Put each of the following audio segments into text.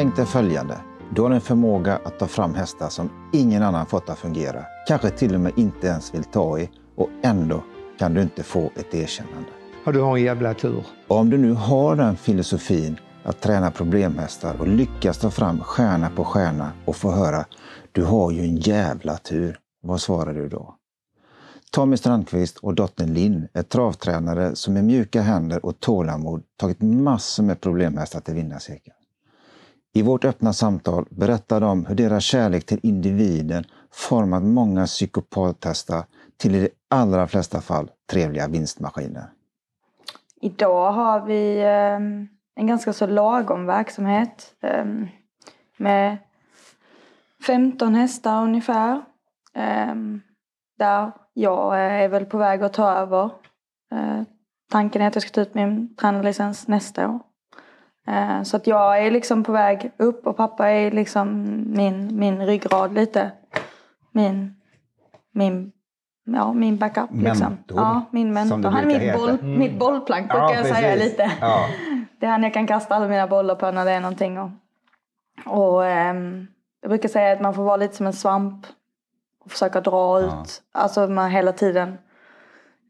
Tänk dig följande. Du har en förmåga att ta fram hästar som ingen annan fått att fungera. Kanske till och med inte ens vill ta i, och ändå kan du inte få ett erkännande. Ja, du har en jävla tur. Och om du nu har den filosofin att träna problemhästar och lyckas ta fram stjärna på stjärna och få höra du har ju en jävla tur. Vad svarar du då? Tommy Strandqvist och dottern Linn är travtränare som med mjuka händer och tålamod tagit massor med problemhästar till vinnarcirkeln. I vårt öppna samtal berättar de hur deras kärlek till individen format många psykopathästar till i de allra flesta fall trevliga vinstmaskiner. Idag har vi en ganska så lagom verksamhet med 15 hästar ungefär. Där jag är väl på väg att ta över. Tanken är att jag ska ta ut min tränarlicens nästa år. Så att jag är liksom på väg upp och pappa är liksom min ryggrad lite. Min backup liksom. Ja, min mentor. Han är mitt bollplank brukar jag säga lite. Ja. Det är han jag kan kasta alla mina bollar på när det är någonting. Och jag brukar säga att man får vara lite som en svamp. Och försöka dra ut. Alltså man hela tiden.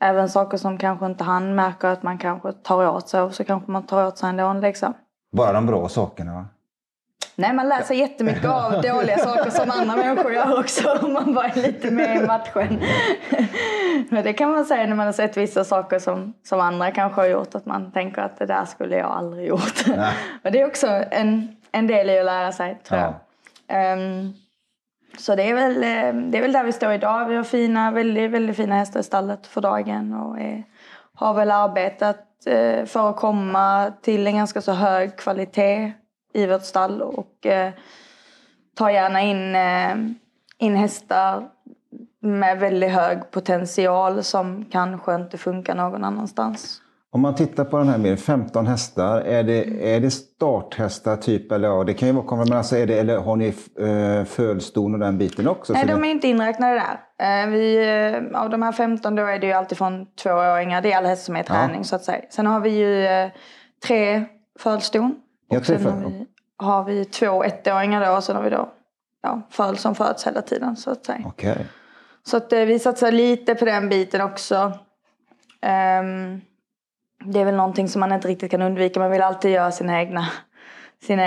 Även saker som kanske inte han märker att man kanske tar åt sig. Och så kanske man tar åt sig ändå liksom. Bara de bra sakerna va? Nej, man läser jättemycket av dåliga saker som andra människor gör också. Om man bara är lite med i matchen. Men det kan man säga när man har sett vissa saker som andra kanske har gjort. Att man tänker att det där skulle jag aldrig gjort. Men det är också en del i att lära sig tror jag. Ja. Så det är väl där vi står idag. Vi har fina, väldigt, väldigt fina hästar i stallet för dagen. Och har väl arbetat för att komma till en ganska så hög kvalitet i vårt stall. Och tar gärna in hästar med väldigt hög potential som kanske inte funkar någon annanstans. Om man tittar på den här med 15 hästar, är det starthästar typ, eller ja, det kan ju vara konventionellt, alltså är det, eller har ni födston och den biten också? Nej, de är inte inräknade där. Av de här 15 då är det ju alltid från 2-åringar, det är alla hästar som är i träning så att säga. Sen har vi ju 3 födston och ja, sen har vi 2 ettåringar då och sen har vi då föl som föds hela tiden så att säga. Okej. Så att vi satsar lite på den biten också. Det är väl någonting som man inte riktigt kan undvika. Man vill alltid göra sina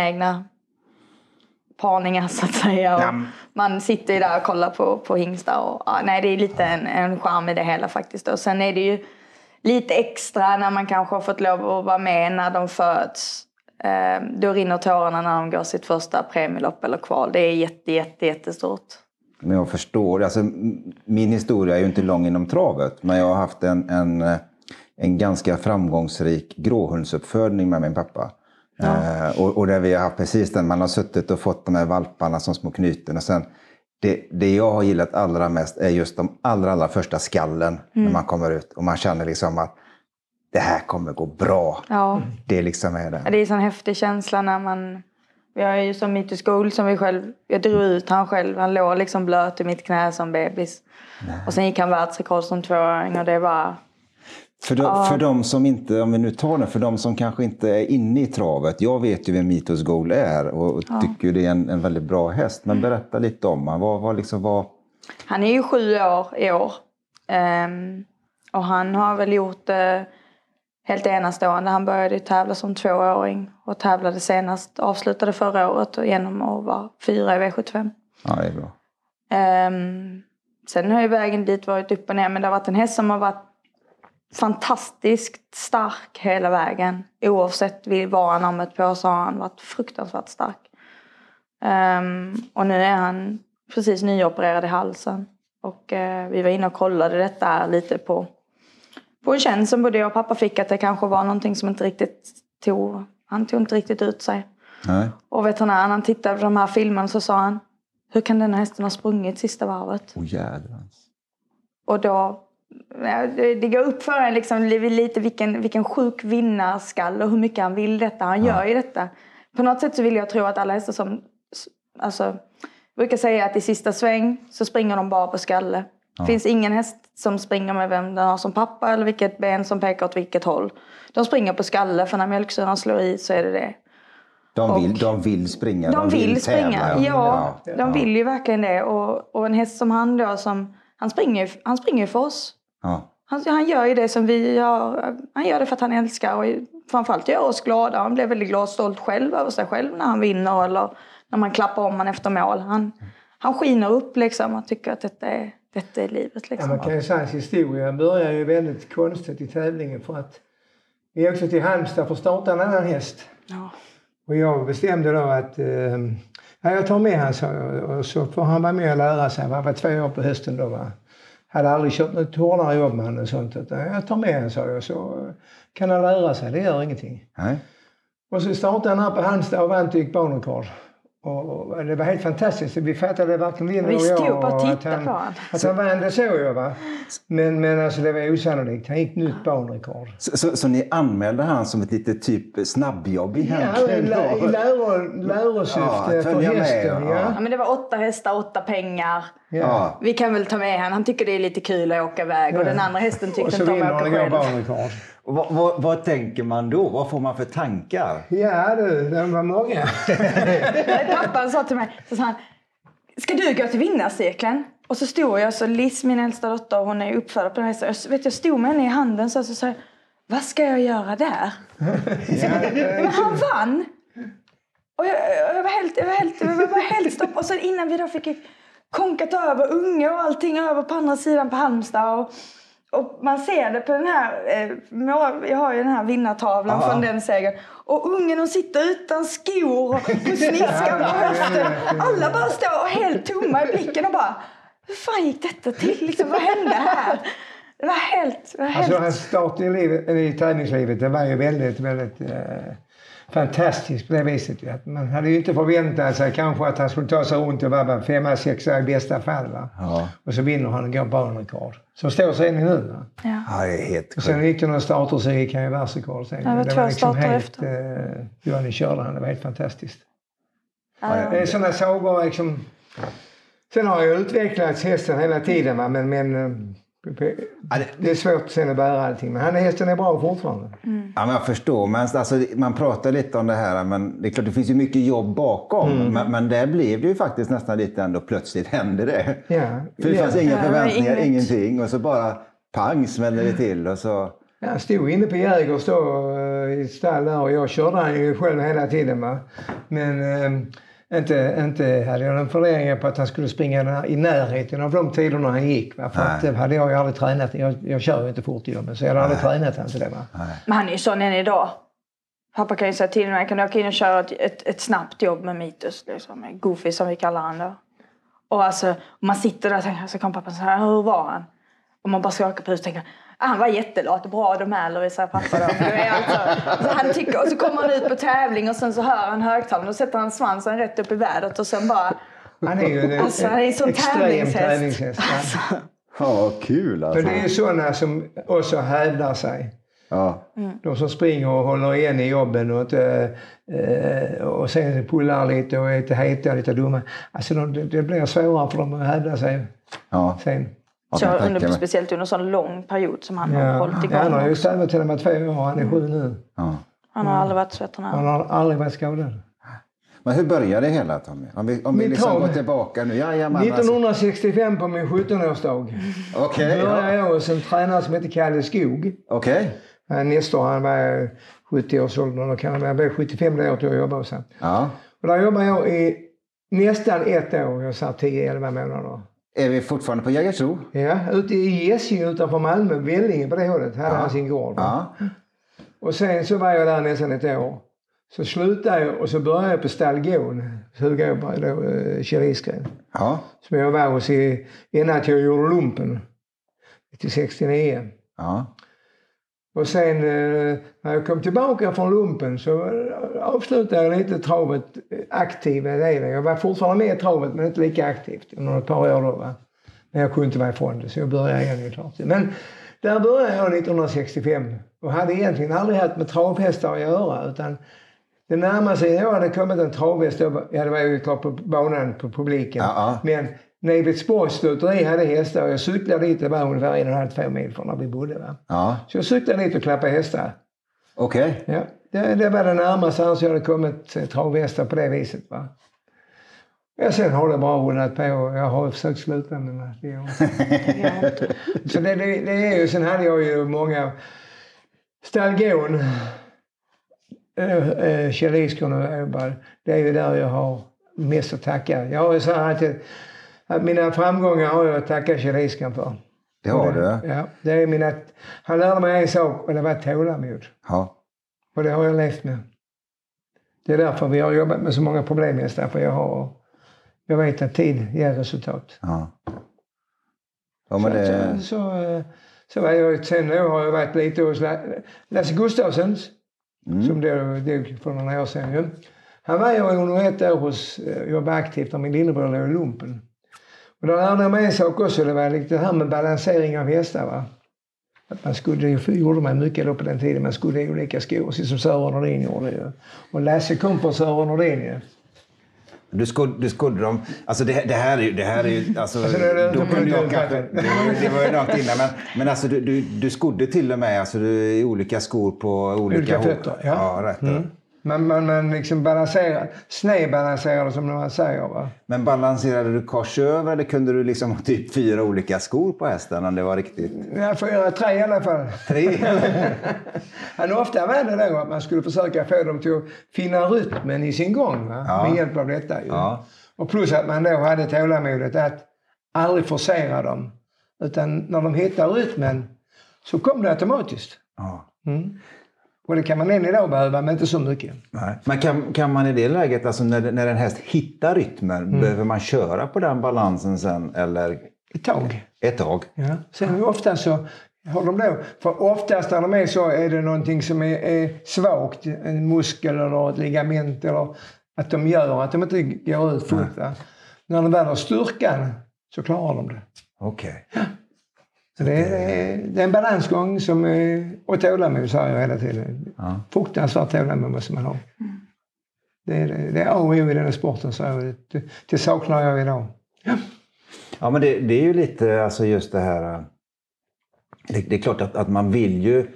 egna parningar så att säga. Och man sitter ju där och kollar på hingstar. Och, nej, det är lite en charm i det hela faktiskt. Och sen är det ju lite extra när man kanske har fått lov att vara med när de föds. Då rinner tårarna när de går sitt första premielopp eller kval. Det är jättestort. Men jag förstår. Alltså, min historia är ju inte lång inom travet. Men jag har haft en ganska framgångsrik gråhundsuppfödning med min pappa. Ja. Och där vi har haft precis den. Man har suttit och fått de här valparna som små knyten. Och sen, det jag har gillat allra mest är just de allra första skallen. När man kommer ut och man känner liksom att det här kommer gå bra. Ja. Det liksom är det. Ja, det är en sån häftig känsla när man... Vi har ju som Mytos Gold som vi själv... Jag drog ut han själv. Han låg liksom blöt i mitt knä som bebis. Nej. Och sen gick han världsrekord som 2-åring och det var... För de som inte, om vi nu tar det, för de som kanske inte är inne i travet. Jag vet ju vem Mytos Gold är och tycker det är en väldigt bra häst. Men berätta lite om han. Han är ju 7 år i år. Och han har väl gjort helt enastående. Han började tävla som 2-åring och tävlade senast, avslutade förra året och genom att vara 4 i V75. Ja, det är bra. Sen har ju vägen dit varit upp och ner, men det har varit en häst som har varit fantastiskt stark hela vägen. Oavsett vad han har mött på så har han varit fruktansvärt stark. Och nu är han precis nyopererad i halsen. Och vi var inne och kollade detta lite på en känsla som både jag och pappa fick. Att det kanske var någonting som inte riktigt tog. Han tog inte riktigt ut sig. Nej. Och veterinären, han tittade på de här filmen så sa han: hur kan den här hästen ha sprungit sista varvet? Åh jädrans. Och då... Det går upp för en liksom lite vilken sjuk vinnarskall och hur mycket han vill detta. Han gör ju detta. På något sätt så vill jag tro att alla hästar som... Alltså, brukar säga att i sista sväng så springer de bara på skalle. Det finns ingen häst som springer med vem den har som pappa eller vilket ben som pekar åt vilket håll. De springer på skalle för när mjölksyran slår i så är det det. De vill springa. De vill springa. Ja, de vill ju verkligen det. Och en häst som han då, han springer för oss. Ja. Han gör ju det som vi gör. Han gör det för att han älskar. Och framförallt gör oss glada. Han blev väldigt glad och stolt själv över sig själv när han vinner. Eller när man klappar om han efter mål. Han skiner upp liksom. Han tycker att detta är livet liksom. Ja, man kan ju säga att historien börjar ju väldigt konstigt i tävlingen. För att vi åkte till Halmstad för att starta en annan häst. Ja. Och jag bestämde då att jag tar med han, så får han vara med och lära sig. Han var 2 år på hösten då. Hade aldrig kört något hårdare jobb med han och sånt. Jag tar med han, sa jag, så kan han lära sig. Det gör ingenting. Nej. Och så startade han här på Halmstad och vann gick barnrekord. Och det var helt fantastiskt. Vi fattade verkligen vinner och jag. Vi stod bara och tittade på honom. Att han vann, det såg jag, va. Men alltså det var osannolikt. Han gick nytt barnrekord. Så ni anmälde han som ett lite typ snabbjobb egentligen? Ja, i lärosyfte för hästen. Ja, men det var 8 hästar, 8 pengar. Ja. Vi kan väl ta med han. Han tycker det är lite kul att åka iväg. Ja. Och den andra hästen tyckte inte om att åka själv. Och vad tänker man då? Vad får man för tankar? Ja du, den var många. Pappan sa till mig, så sa han, ska du gå till vinnarcirkeln? Och så stod jag, så Liz, min äldsta dotter, hon är uppförd på den här. Så vet jag, stod med henne i handen så sa jag, vad ska jag göra där? Men han vann! Och jag var helt stopp. Och sen innan vi då fick konkat över unga och allting över på andra sidan på Halmstad och man ser det på den här, jag har ju den här vinnartavlan från den segern. Och ungen, de sitter utan skor och sniskan på höften. Alla bara står helt tomma i blicken och bara, hur fan gick detta till? Liksom, vad hände här? Det var helt... Alltså hans start i träningslivet, det var ju väldigt, väldigt fantastiskt på det viset. Att man hade ju inte förväntat sig kanske att han skulle ta sig runt och vara 5-6 i bästa fall. Va? Ja. Och så vinner han och går barnrekord. Så står sig in i nu. Va? Ja, det är helt och sen gick det några starter så gick han i världsrekord. Ja, det var 2 liksom starter efter. Johan körde han, det var helt fantastiskt. Ja. Det är sådana sagor liksom. Sen har jag utvecklats hästen hela tiden. Va? Men det är svårt sen att bära allting, men hästen är bra fortfarande. Mm. Ja, men jag förstår, men alltså, man pratar lite om det här, men det är klart det finns ju mycket jobb bakom, men där blev det ju faktiskt nästan lite ändå plötsligt hände det. Ja. För det fanns inga förväntningar, ingenting, och så bara pang smällde det till och så... Jag stod inne på Jägaså i stall där och jag körde han ju själv hela tiden, va? Men... Inte hade jag någon fundering på att han skulle springa i närheten av de tiderna han gick. Va? För att hade jag ju aldrig tränat. Jag kör ju inte fort i jobben, så jag hade aldrig tränat han till det. Va? Men han är ju sån än idag. Pappa kan ju säga till mig, kan du åka in och köra ett snabbt jobb med Mytos? Liksom, en goofy som vi kallar han då. Och alltså, man sitter där och tänker, så kom pappa så här, hur var han? Och man bara skakar på hus och tänker, han var jättelat, bra de här Lovisa pappa då. Alltså, han tycker, och så kommer han ut på tävling och sen så hör han högtalaren och sätter han svansen rätt upp i vädret och sen bara... Han är ju alltså, han är en sån tävlingshäst. Alltså. Ja, vad kul alltså. För det är ju sådana som också hävdar sig. Ja. Mm. De som springer och håller igen i jobben och sen pullar lite och är lite heta och lite dumma. Alltså det blir svårare för dem att hävda sig sen. Så speciellt under en sån lång period som han har hållit igång. Han har ju stannat till och med 2 år, han är 7 nu. Ja. Han har aldrig varit veterinär. Han har aldrig varit skadad. Men hur började det hela, Tommy? Om vi liksom går tillbaka nu. 1965 på min 17-årsdag. Okej. Då var jag hos en tränare som heter Kalle Skog. Okej. Nästa år, han var 70 års åldern och han var 75 år till att jobba hos han. Ja. Och där jobbade jag i nästan 1 år. Jag satt 10-11 månader. Är vi fortfarande på Jägaså? Ja, ute i Gessing utanför Malmö, Vellinge på det hållet. Här hade han sin gård. Ja. Och sen så var jag där nästan 1 år. Så slutade jag och så började jag på Stallgården. Huggåba då, Kjell Eriksson. Ja. Som jag var hos innan jag gjorde lumpen. Till 69. Ja. Och sen när jag kom tillbaka från lumpen så avslutade jag lite travet aktivt. Jag var fortfarande med i travet men inte lika aktivt under ett par år då, va? Men jag kunde inte vara ifrån det så jag började igen, klart. Men där började jag 1965 och hade egentligen aldrig haft med travhästar att göra, utan det närmaste jag hade kommit en travhäst, det var ju klart på banan på publiken. Men när Spors stutteri hade hästar och jag cyklade dit, det var ungefär 1,5-2 mil från där vi bodde. Va? Ja. Så jag cyklade dit och klappade hästar. Okej. Ja. Det var det närmaste annars hade kommit travhästar på det viset, va. Jag sen har det bara ordnat på och jag har försökt sluta med det. Så det är ju, sen hade jag ju många Stallgården, Kjell Eriksson och Åby. Det är ju där jag har mest att tacka. Jag har ju så här att mina framgångar har jag att tacka Kjell Eriksson för. Det har du? Ja, det är mina, han lärde mig en sak och det var tålamod. Ja. Och det har jag levt med. Det är därför vi har jobbat med så många problem just därför jag vet att tid ger resultat. Ja. Ja, men det... så var jag, sen nu har jag varit lite hos Lasse Gustafsson som dog för några år sedan ju. Han var jag under ett år hos, jag var aktivt när min lillebror låg i lumpen. Och då lärde jag mig en sak också, det var lite det här med balansering av hästar, va. Man skulle, gjorde man mycket då på den tiden, man skulle i olika skor, som Sören Ordeni gjorde ju. Och Lasse kom på Sören Ordeni. Du skulle dem, alltså det här är ju, alltså det var ju något innan, men alltså du skodde till och med, alltså i olika skor på olika fötter. Ja, rätt. Mm. Man liksom balanserade, snedbalanserade som man säger, va? Men balanserade du kors över eller kunde du liksom ha typ 4 olika skor på hästen om det var riktigt? Ja, 4, 3 i alla fall. 3? Han ofta var det då att man skulle försöka få dem till att finna rytmen i sin gång, va? Ja. Med hjälp av detta ju. Ja. Och plus att man då hade tålamodet att aldrig forcera dem. Utan när de hittar rytmen så kom det automatiskt. Ja. Mm. Och det kan man än idag behöva, men inte så mycket. Nej. Men kan man i det läget, alltså när en häst hittar rytmen, behöver man köra på den balansen sen? Eller? Ett tag. Ja. Sen ofta så har de då, för oftast när de är så är det någonting som är svagt, en muskel eller ett ligament, eller att de gör att de inte går ut fullt. När de väl har styrkan så klarar de det. Okej. Okay. Så det är en balansgång som är, och tålamod sa jag hela tiden. Ja. Fruktansvärt tålamod måste man ha. Det är A och O i den här sporten, så det saknar jag idag. Ja, ja, men det är ju lite, alltså just det här, det är klart att man vill ju,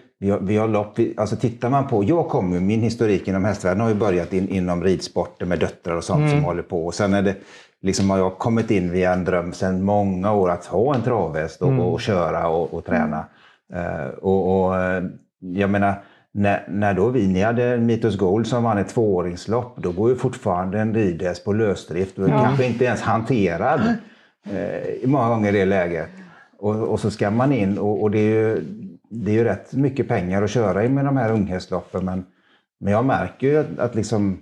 vi har lopp, alltså tittar man på, jag kommer, min historik inom hästvärlden har ju börjat inom ridsporter med döttrar och sånt som håller på, och sen är det liksom har jag kommit in via en dröm sedan många år att ha en travhäst och köra och träna. Och jag menar, när då ni hade Mytos Gold som vann ett 2-åringslopp, då går ju fortfarande en ridhäst på lösdrift och kanske inte ens hanterad många gånger i det läget. Och så ska man in och det är ju rätt mycket pengar att köra in med de här unghästloppen. Men jag märker ju att liksom...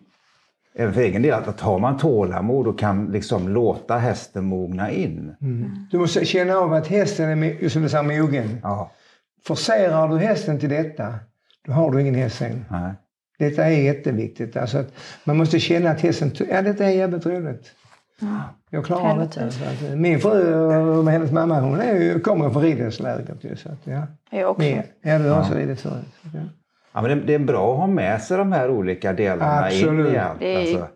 Även för egen del, att har man tålamod och kan liksom låta hästen mogna in. Mm. Du måste känna av att hästen är, som du säger, mogen. Ja. Forcerar du hästen till detta, då har du ingen häst sen. Nej. Detta är jätteviktigt. Alltså att man måste känna att hästen, ja, detta är jävligt roligt. Ja. Jag klarar det. Alltså. Min fru och hennes mamma, hon kommer från ridhästlägret. Ja. Jag också. Ja, du har också ridhästlägret. Ja. Ja, men det är bra att ha med sig de här olika delarna. Absolut. In i allt. Det är alltså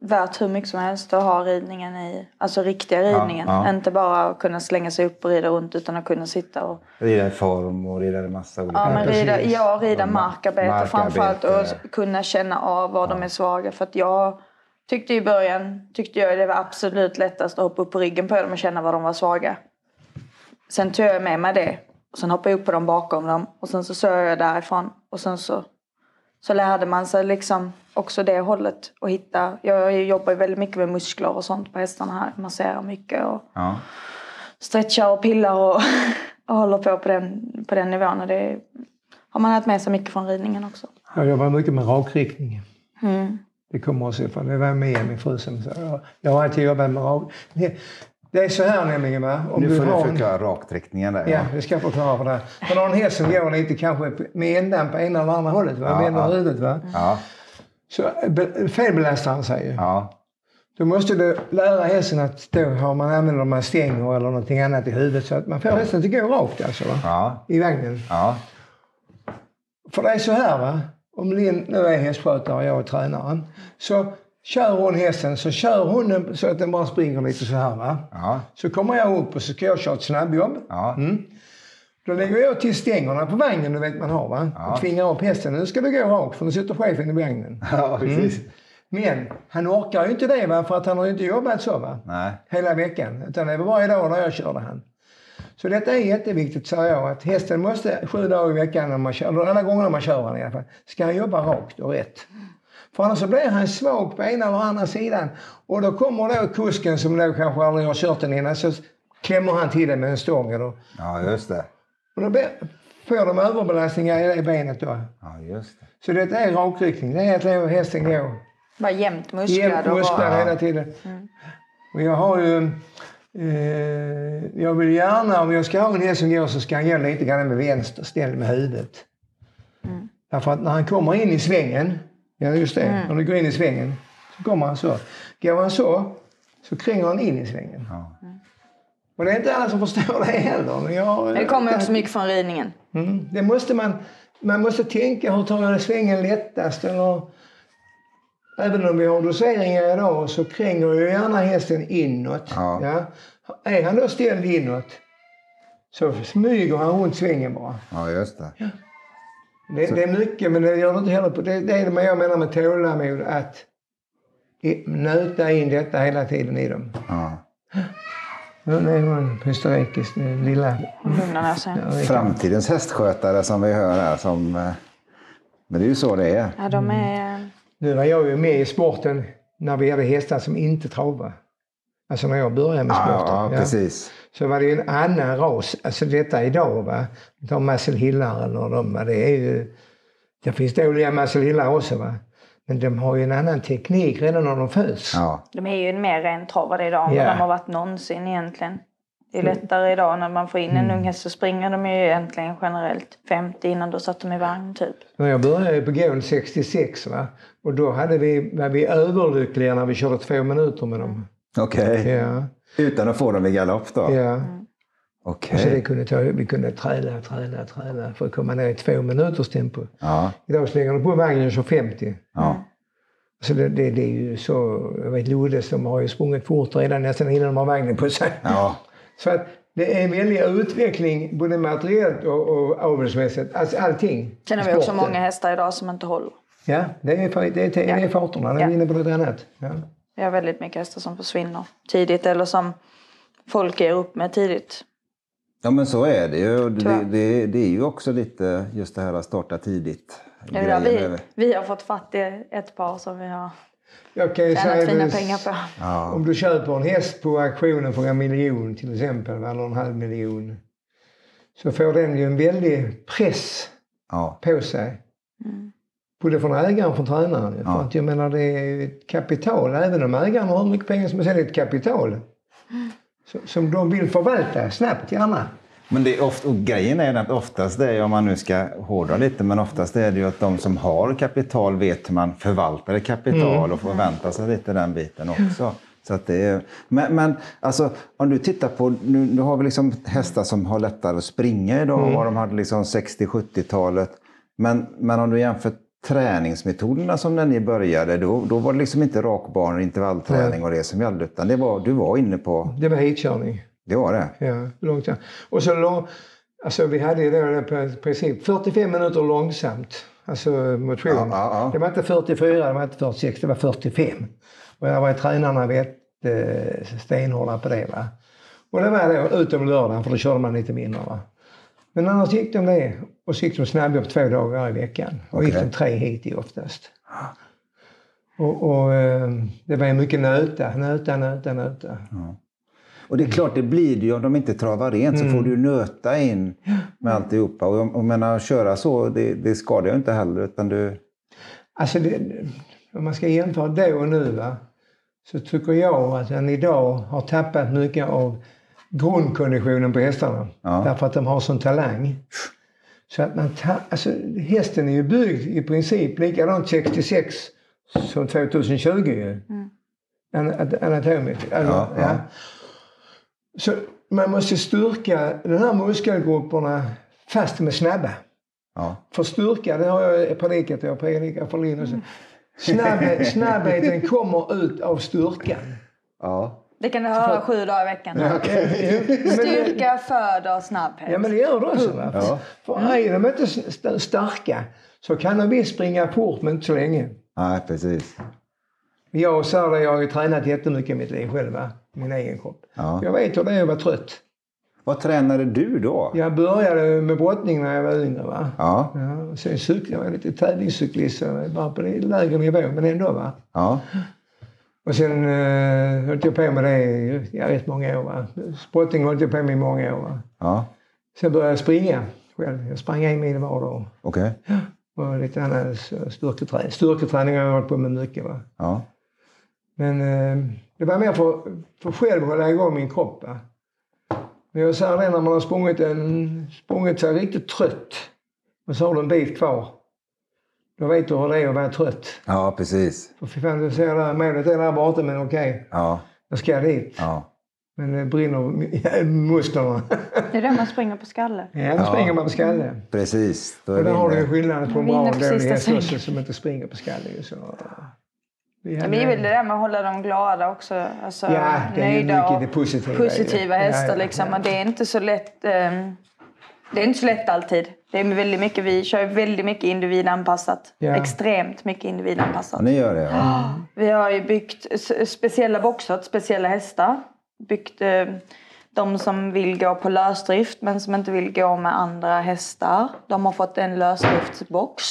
värt hur mycket som helst att ha ridningen i, alltså riktiga ridningen. Ja. Inte bara att kunna slänga sig upp och rida runt, utan att kunna sitta och... Rida i form och rida en massa olika... Ja, men rida markarbete framförallt och kunna känna av var de är svaga. För att jag tyckte i början, det var absolut lättast att hoppa upp på ryggen på dem och känna var de var svaga. Sen tog jag med mig det. Och sen hoppade jag upp på dem bakom dem. Och sen så sörjade jag därifrån. Och sen så lärde man sig liksom också det hållet. Och hitta. Jag jobbar ju väldigt mycket med muskler och sånt på hästarna här. Masserar mycket och stretchar och pillar. Och håller på den nivån. Och det har man haft med sig mycket från ridningen också. Jag jobbar mycket med rakriktningen. Mm. Det kommer också ifrån. Det var med min fru som sa. Jag har alltid jobbat med rakriktningen. Det är så här nämligen, va? Om nu får du förklara raktriktningen där. Ja, vi ska förklara för det. Men någon häst som går lite kanske med ändan på ena eller andra hållet, va? Ja, med ena huvudet, va? Ja. Så felbelastar han sig ju. Ja. Då måste du lära hästen att då har man använder de här stänger eller någonting annat i huvudet så att man får hästen att gå rakt alltså, va? Ja. I vagnen. Ja. För det är så här, va? Om Linn nu är hästskötare och jag är tränaren, så... Kör hon hästen så kör hon den så att den bara springer lite så här, va? Ja. Så kommer jag upp och så ska jag köra ett snabbjobb. Ja. Mm. Då lägger jag till stängerna på vagnen, du vet man har va? Ja. Och tvingar upp hästen. Nu ska du gå rakt för nu sitter chefen i vagnen. Ja, precis. Mm. Men han orkar ju inte det va? För att han har ju inte jobbat så va? Nej. Hela veckan. Utan det var varje dag när jag körde han. Så detta är jätteviktigt, säger jag. Att hästen måste 7 dagar i veckan, när man kör, eller alla gånger när man kör han i alla fall, ska han jobba rakt och rätt. För annars så blir han svag på ena eller andra sidan. Och då kommer då kusken som då kanske aldrig har kört den innan, så klämmer han till den med en stång. Eller? Ja, just det. Och då får de överbelastningar i benet då. Ja, just det. Så detta är rakryckning. Det är att leva hästen går. Bara jämnt muskler. Jämnt muskler hela tiden. Mm. Och jag har ju... jag vill gärna, om jag ska ha en häst som går så ska han gå lite grann med vänster ställ med huvudet. Mm. Därför att när han kommer in i svängen, ja just det, när du går in i svängen så kommer han så. Går han så, så kränger han in i svängen. Mm. Och det är inte alla som förstår det heller. Men det kommer också mycket från ridningen. Mm. Det måste man måste tänka, hur tar jag svängen lättast eller... Även om vi har doseringar idag så kränger ju gärna hästen inåt. Ja. Ja. Är han då ställd inåt så smyger han runt svängen bara. Ja, just det. Ja. Det är mycket, men det gör det inte heller på. Det är det jag menar med tålamod, att nöta in detta hela tiden i dem. Ja. Ja, det är hon på österrikiskt, den lilla... Framtidens hästskötare som vi hör här. Som, men det är ju så det är. Ja, de är... Nu var jag ju med i sporten när vi hade hästar som inte travade. Alltså när jag började med sporten. Ja, precis. Så var det ju en annan ras. Alltså detta idag va. De musselhillar eller de va. Det är ju... Det finns dåliga musselhillar också va. Men de har ju en annan teknik redan när de föds. Ja. De är ju mer rentravade idag än vad de har varit någonsin egentligen. Det är lättare idag när man får in en ung häst så springer de ju egentligen generellt 50 innan då satt de i vagn typ. När jag började på gården 66 va? Och då var vi överlyckliga när vi körde 2 minuter med dem. Okej. Okay. Ja. Utan att få dem i galopp då? Ja. Mm. Okej. Okay. Så vi kunde träna för att komma ner i 2 minuters tempo. Ja. Idag slänger de på vagnen så 50. Ja. Så det är ju så, jag vet Lodes, de har ju sprungit fort redan nästan innan de har vagnen på sig. Ja. Så att det är en väldig utveckling både materiellt och avelsmässigt. Alltså allting. Sen har vi också många hästar idag som inte håller. Ja, det är fartorna. Det är inne på något annat. Ja. Vi har väldigt mycket hästar som försvinner tidigt. Eller som folk är upp med tidigt. Ja, men så är det ju. Det är ju också lite just det här att starta tidigt. Ja, vi har fått fatt i ett par som vi har... Jag kan ju säga pengar på. Ja. Om du köper en häst på auktionen för 1 miljon till exempel, eller 1,5 miljon, så får den ju en väldig press på sig. Mm. Både från ägaren och från tränaren. Ja. För att jag menar, det är ju ett kapital, även om ägaren har mycket pengar som är sedan ett kapital. Som de vill förvalta snabbt gärna. Men det är och grejen är att oftast det är, om man nu ska hårdra lite, men oftast är det ju att de som har kapital vet hur man förvaltar kapital och förväntar sig lite den biten också. Så att det är, men alltså, om du tittar på, nu har vi liksom hästar som har lättare att springa idag och de hade liksom 60-70-talet. Men om du jämför träningsmetoderna som när ni började, då var det liksom inte rakbanor, intervallträning och det som gällde, utan du var inne på... Det var hitkörning. Det var det. Ja, långt. Och så alltså vi hade ju då i princip 45 minuter långsamt. Alltså motion. Det var inte 44, det var inte 46, det var 45. Och jag var i tränarna vet stenhålla på det va. Och det var då utom lördagen, för då körde man lite mindre va. Men annars gick de det. Och så gick de snabbjobb 2 dagar i veckan. Och gick de 3 hit i oftast. Och det var ju mycket nöta. Mm. Och det är klart, det blir det ju om de inte travar rent så får du nöta in med alltihopa. Och menar, köra så, det skadar ju inte heller, utan du... Alltså, om man ska jämföra då och nu va, så tycker jag att han idag har tappat mycket av grundkonditionen på hästarna. Ja. Därför att de har sån talang. Så att alltså, hästen är ju byggd i princip likadant 66 som 2020 ju. Mm. Anatomiskt. Alltså, ja. Så man måste styrka de här muskelgrupperna fast de är snabba. Ja. För styrka, det har jag predikat, för Linus. Snabbheten kommer ut av styrkan. Ja. Det kan du höra 7 dagar i veckan. Ja, okay. Styrka, föda och snabbhet. Ja, men det gör du också. Ja. För är de inte starka så kan de visst springa på, men inte så länge. Nej, precis. Jag sa det, jag har ju tränat jättemycket i mitt liv själv, min egen kropp. Ja. Jag vet hur det är att vara trött. Vad tränade du då? Jag började med brottning när jag var yngre. Ja, sen cyklade jag lite, tävlingscyklist, bara på det lägre nivå, men ändå. Ja. Och sen höll jag på med det i rätt många år. Sporting höll jag på med i många år. Ja. Sen började jag springa själv. Jag sprang en mil var dag. Okej. Okay. Och lite annan styrketräning. Styrketräning har jag hållit på med mycket. Ja. Men det var mer för själv att hålla igång min kropp. Men jag säger det, när man har sprungit sig riktigt trött och så har du en bit kvar. Då vet du hur det är att vara trött. Ja, precis. För fan, du ser där, målet är där borta, men okej. Ja. Jag ska dit. Ja. Men det brinner i musklerna. Det är där man springer på skalle. Ja, då springer man på skalle. Precis. Då och där har du ju skillnad på en bra och dålig hästlösel som inte springer på skalle. Så. Ja, vi vill det där med att hålla dem glada också. Alltså, ja, det är nöjda mycket och positiva hästar. Ja, ja, liksom. Ja. Det är inte så lätt... Det är inte så lätt alltid. Det är väldigt mycket, vi kör väldigt mycket individanpassat. Ja. Extremt mycket individanpassat. Ja, ni gör det, ja. Vi har ju byggt speciella boxar, speciella hästar. Byggt de som vill gå på lösdrift men som inte vill gå med andra hästar. De har fått en lösdriftsbox.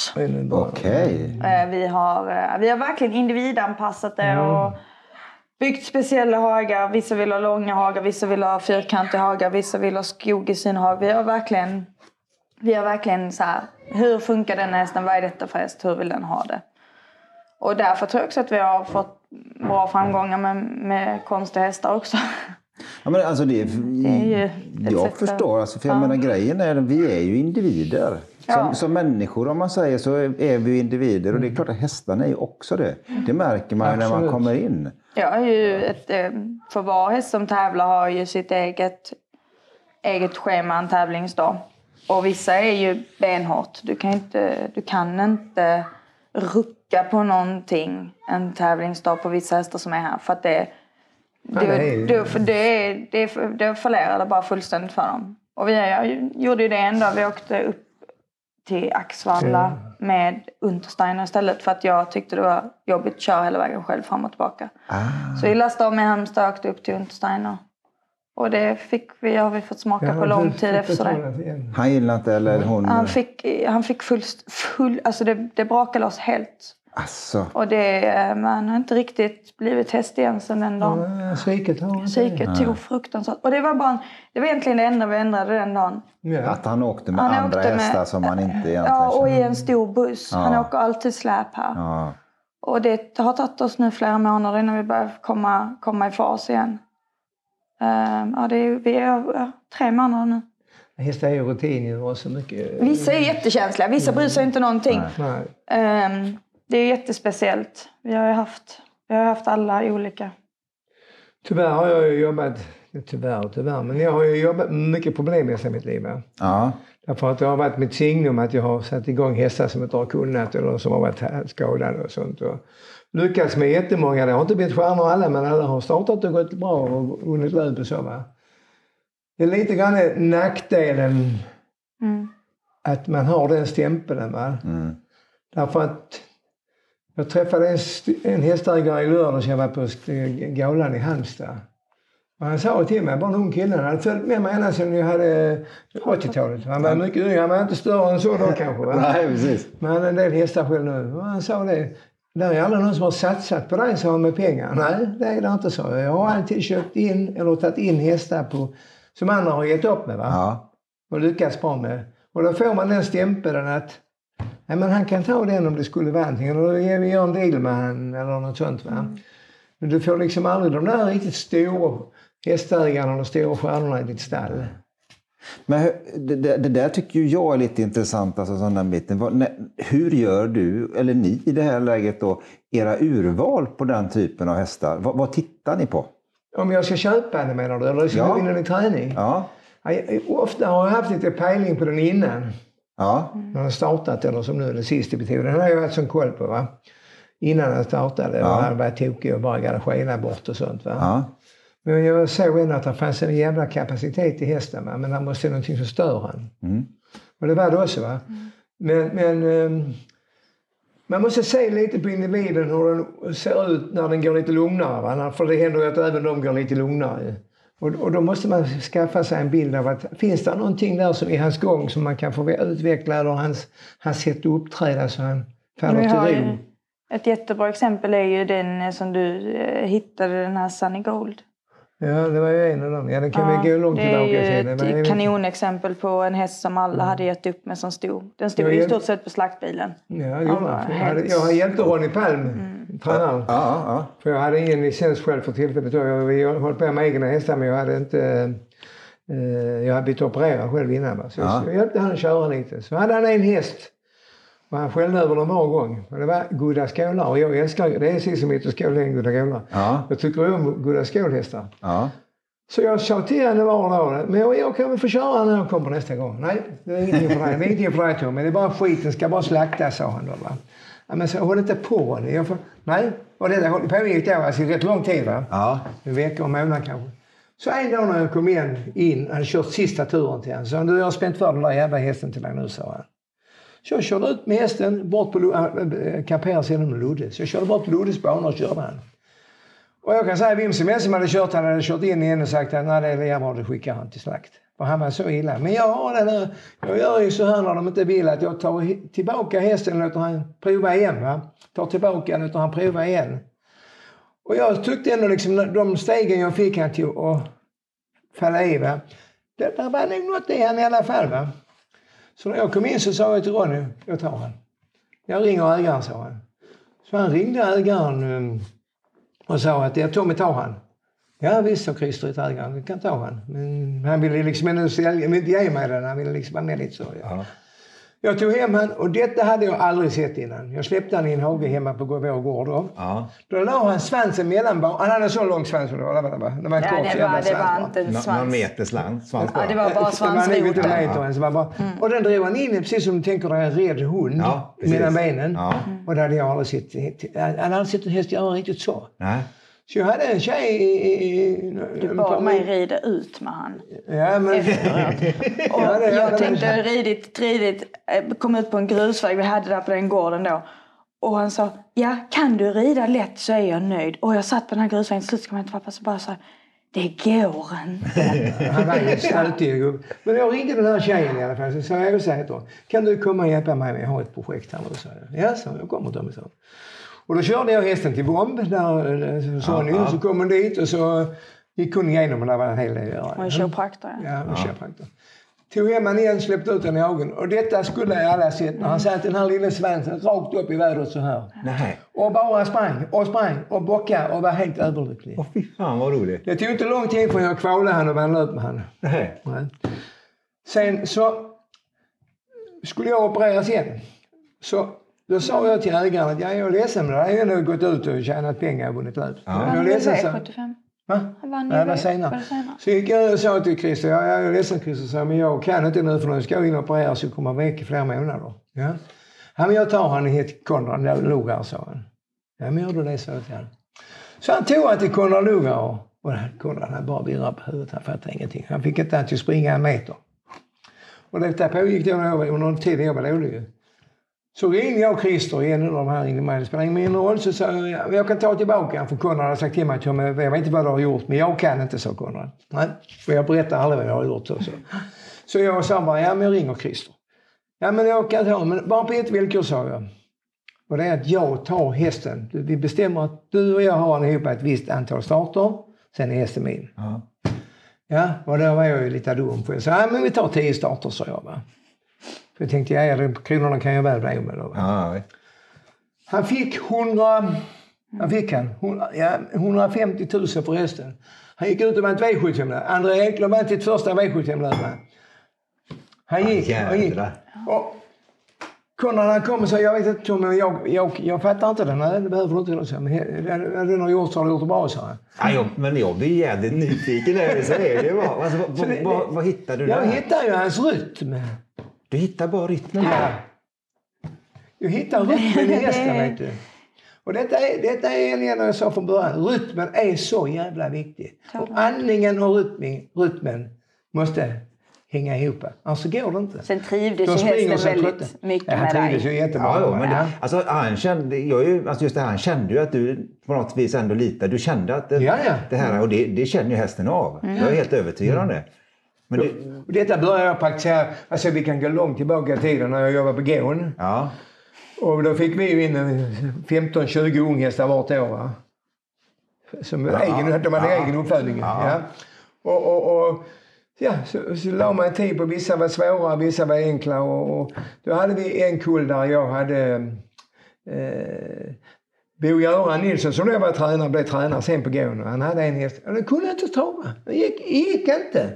Okej. Vi har verkligen individanpassat det och... Byggt speciella hagar. Vissa vill ha långa hagar. Vissa vill ha fyrkantiga hagar. Vissa vill ha skog i sin hag. Vi har verkligen så här. Hur funkar den hästen? Vad är detta för häst? Hur vill den ha det? Och därför tror jag också att vi har fått bra framgångar med konstiga hästar också. Ja, men alltså jag förstår. Alltså, för jag menar, grejen är att vi är ju individer. Som människor, om man säger, så är vi individer. Och det är klart att hästarna är ju också det. Det märker man ju när man kommer in. Jag har ju för var häst som tävlar har ju sitt eget schema en tävlingsdag. Och vissa är ju benhårt. Du kan inte rucka på någonting en tävlingsdag på vissa hästar som är här. För att det förlärade bara fullständigt för dem. Och jag gjorde ju det en dag. Vi åkte upp till Axvalla med Untersteiner istället för att jag tyckte det var jobbigt att köra hela vägen själv fram och tillbaka. Så vi lastade om i Halmstad och åkte upp till Untersteiner. Och det har vi fått smaka på lång tid efter det. Han gillade inte, eller hon? Han fick alltså det brakade loss helt. Asså. Och man har inte riktigt blivit häst igen sedan den dagen. Ja, psyket tog fruktansvärt. Och det var egentligen det enda vi ändrade den dagen. Ja. Att han åkte med andra hästar som han inte egentligen... Ja, och i en stor buss. Ja. Han åker alltid släp här. Ja. Och det har tagit oss nu flera månader innan vi börjar komma i fas igen. Vi är 3 månader nu. Hästar är ju rutiner och så mycket... Vissa är jättekänsliga. Vissa bryr sig inte någonting. Nej. Det är jättespeciellt. Vi har haft alla olika. Tyvärr har jag ju jobbat... Tyvärr. Men jag har ju jobbat mycket problem med mitt liv. Ja. Därför att det har varit mitt signum att jag har satt igång hästar som inte har kunnat eller som har varit skadade och sånt. Och lyckats med jättemånga. Det har inte blivit stjärnor alla, men alla har startat och gått bra och vunnit löp och så. Det är lite grann nackdelen att man har den stämpeln. Därför att jag träffade en hästägare i lördags jag var på galan i Halmstad. Och han sa till mig, bara en ung kille, han hade följt med mig ända sedan jag hade 80-talet. Han var mycket yngre, han var inte större än så då kanske. Nej, precis. Men han hade en del hästar själv nu. Och han sa det, det är aldrig någon som har satsat på dig, sa han, med pengar. Nej, det är det inte, så. Jag har alltid köpt in eller tagit in hästar som andra har gett upp med. Ja. Och lyckats bra med. Och då får man den stämpeln att... Nej, men han kan ta den om det skulle vara antingen. Eller vi gör en deal med han eller något sånt. Men du får liksom aldrig de där riktigt stora hästägarna och de stora stjärnorna i ditt stall. Men det där tycker jag är lite intressant. Alltså sån där biten. Hur gör du, eller ni i det här läget då, era urval på den typen av hästar? Vad tittar ni på? Om jag ska köpa den, menar du? Eller ska du vinna din träning? Ja. Ofta har jag haft lite pejling på den innan. Ja. När den startat, eller som nu den sista betyder. Den har jag haft sån koll på, innan den startade. Ja. Den var tokig och bara garagerade bort och sånt. Men jag såg ändå att det fanns en jävla kapacitet i hästen, va? Men han måste ha någonting som stör han. Mm. Och det var det också, va? Mm. Men man måste se lite på individen hur den ser ut när den går lite lugnare, va? För det händer ju att även de går lite lugnare. Och då måste man skaffa sig en bild av att finns det någonting där som i hans gång som man kan få utveckla, eller hans sätt att uppträda så han faller till ro. Ett jättebra exempel är ju den som du hittade, den här Sunny Gold. Ja, det var ju en av dem. Ja, den kan vi gå långt tillbaka till. Det är ju ett kanonexempel på en häst som alla hade gett upp med som stod. Den stod i stort sett på slaktbilen. Ja, jag hjälpte Ronny Palm, tränaren. Ja. För jag hade ingen licens själv för tillfället. Jag höll på med egna hästar, men jag hade inte... Jag hade blivit opererad själv innan. Så jag hjälpte han att köra lite. Så hade han en häst. Och han skällde över dem var gång. Och det var goda skålar. Och jag älskar, det är som heter skål, det är en goda skålar. Ja. Jag tycker om goda skålhästar. Ja. Så jag sa till henne var då. Men jag kan väl få köra när jag kommer nästa gång. Nej, det är ingenting för dig. Det är ingenting för dig, Tom. Men det är bara skiten. Ska bara slakta, sa han då. Va? Ja, men så håll inte på henne. Nej, och det håller på mig ett år. Alltså rätt lång tid, va? Ja. En vecka och månad kanske. Så en dag när jag kom in han hade kört sista turen till henne. Så du har spänt för den där jävla hästen till dig nu, sa han. Så jag körde ut med hästen bort på kamperas genom Ludde. Så jag körde bort på Luddes bana och körde han. Och jag kan säga vem som helst som hade kört in igen och sagt att nej, det är jävlar, det skickar han till slakt. Och han var så illa. Men jag gör ju så här när de inte vill att jag tar tillbaka hästen och låter han prova igen. Va? Tar tillbaka och låter han prova igen. Och jag tyckte ändå liksom de stegen jag fick han till att falla i. Va? Det var något i han i alla fall, va. Så när jag kom in så sa jag till Ronny, jag tar han. Jag ringer ägaren, sa han. Så han ringde ägaren och sa att jag Tommy tar han. Ja visst, sa Christer till ägaren, jag kan ta han. Men han ville liksom inte ge mig den, han ville liksom vara med lite så. Ja. Jag tog hem han och detta hade jag aldrig sett innan. Jag släppte han i en hage hemma på vår gård då. Ja. Då la han svansen mellan barn. Han hade så lång svans. Det var inte en svans. Någon meters lång svans. Ja, det var bara svansroten. Och den drev han in precis som du tänker dig en red hund mellan benen. Ja. Och där hade jag aldrig sett. Han hade sett en häst göra riktigt så. Nej. Så jag hade en tjej... Du bad mig rida ut med han. Ja, men... Och jag tänkte ridit, kom ut på en grusväg. Vi hade där på den gården då. Och han sa, ja, kan du rida lätt så är jag nöjd. Och jag satt på den här grusvägen, slut kom jag till pappa så bara sa, det går inte. Han var ju stältig. Men jag ringde den här tjejen i alla fall. Så sa jag så här då, kan du komma och hjälpa mig med att ha ett projekt här? Och så, ja, så jag kommer till mig så. Och då körde jag hästen till Bomb där Sonny, så kom hon dit och så gick hon igenom och där var en hel del att göra. Och köpraktor. Ja. Tog hem han igen, släppte ut den i ögonen. Och detta skulle jag alla sett när han satt den här lilla svansen rakt upp i vädret så här. Nej. Och bara sprang och bockade och var helt överlycklig. Åh fy fan vad roligt. Det tog inte lång tid för jag kvalade han och vandlade upp med han. Nej. Sen så skulle jag opereras igen. Så... Då sa jag till ägaren att jag är ledsen med det. Jag har ju gått ut och tjänat pengar och vunnit löp. Ja. Jag ledsen, så... V75. Va? Nej, det senare. Så gick jag och sa till Christer, jag är ledsen Christer, så, men jag kan inte nu för nu ska jag in och operera så kommer jag väck i flera månader då. Ja. Ja, men jag tar han hit Konrad Lugar, sa han. Ja, men gör du det, sa jag till han. Så han tog han till Konrad Lugar och Konrad han bara virrade på huvudet, han fattade ingenting. Han fick inte att springa en meter. Och detta pågick då någon tid jag var dålig ju. Så ringde jag och Christer igen och de här ringde mig. Det spelar ingen mindre roll. Så sa jag kan ta tillbaka han. För Konrad hade sagt till mig att jag vet inte vad du har gjort. Men jag kan inte, sa Konrad. Nej, och jag berättar aldrig vad jag har gjort. Så jag sa bara, ja men jag ringer Christer. Ja men jag kan ta, men bara på ett villkor, sa jag. Och det är att jag tar hästen. Vi bestämmer att du och jag har ihop ett visst antal starter. Sen är hästen min. Ja, och då var jag ju lite dum. För jag sa, ja men vi tar 10 starter, sa jag bara. Jag tänkte, ja, kronorna kan jag väl bli med då. Ja, ja. Han fick 150 000 för hästen. Han gick ut och vann ett V75. Andra Enklund vann sitt första V75. Han gick. Och kunderna kom och sa, jag vet inte Tommy, jag fattar inte den. Nej, det behöver du inte. Men den har gjort så har du gjort det bra, sa han. Ja, men jag blir jävligt nyfiken. Vad hittar du där? Jag hittar ju hans rytm. Du hittar bara rytmen där. Du hittar rytmen i hästen, vet du. Och detta är en grej jag sa från början. Rytmen är så jävla viktig. Och andningen och rytmen måste hänga ihop. Alltså går det inte. Sen trivdes ju hästen väldigt mycket med dig. Han trivdes ju jättebra. Ja, men det, alltså, han kände ju att du på något vis ändå lite. Du kände att det här, och det känner ju hästen av. Mm. Jag är helt övertygad om det. Men detta började jag praktisera. Alltså vi kan gå långt tillbaka i tiden när jag jobbade på gården. Ja. Och då fick vi ju in 15-20 unghästar vart år, va? Som egen uppfödning. Ja. Så la man tid på, vissa var svåra, vissa var enkla. Och då hade vi en kull där jag hade Bo-Göran Nilsson som då var tränare, blev tränare sen på gården. Han hade en häst, och den kunde inte ta, va? Den gick inte.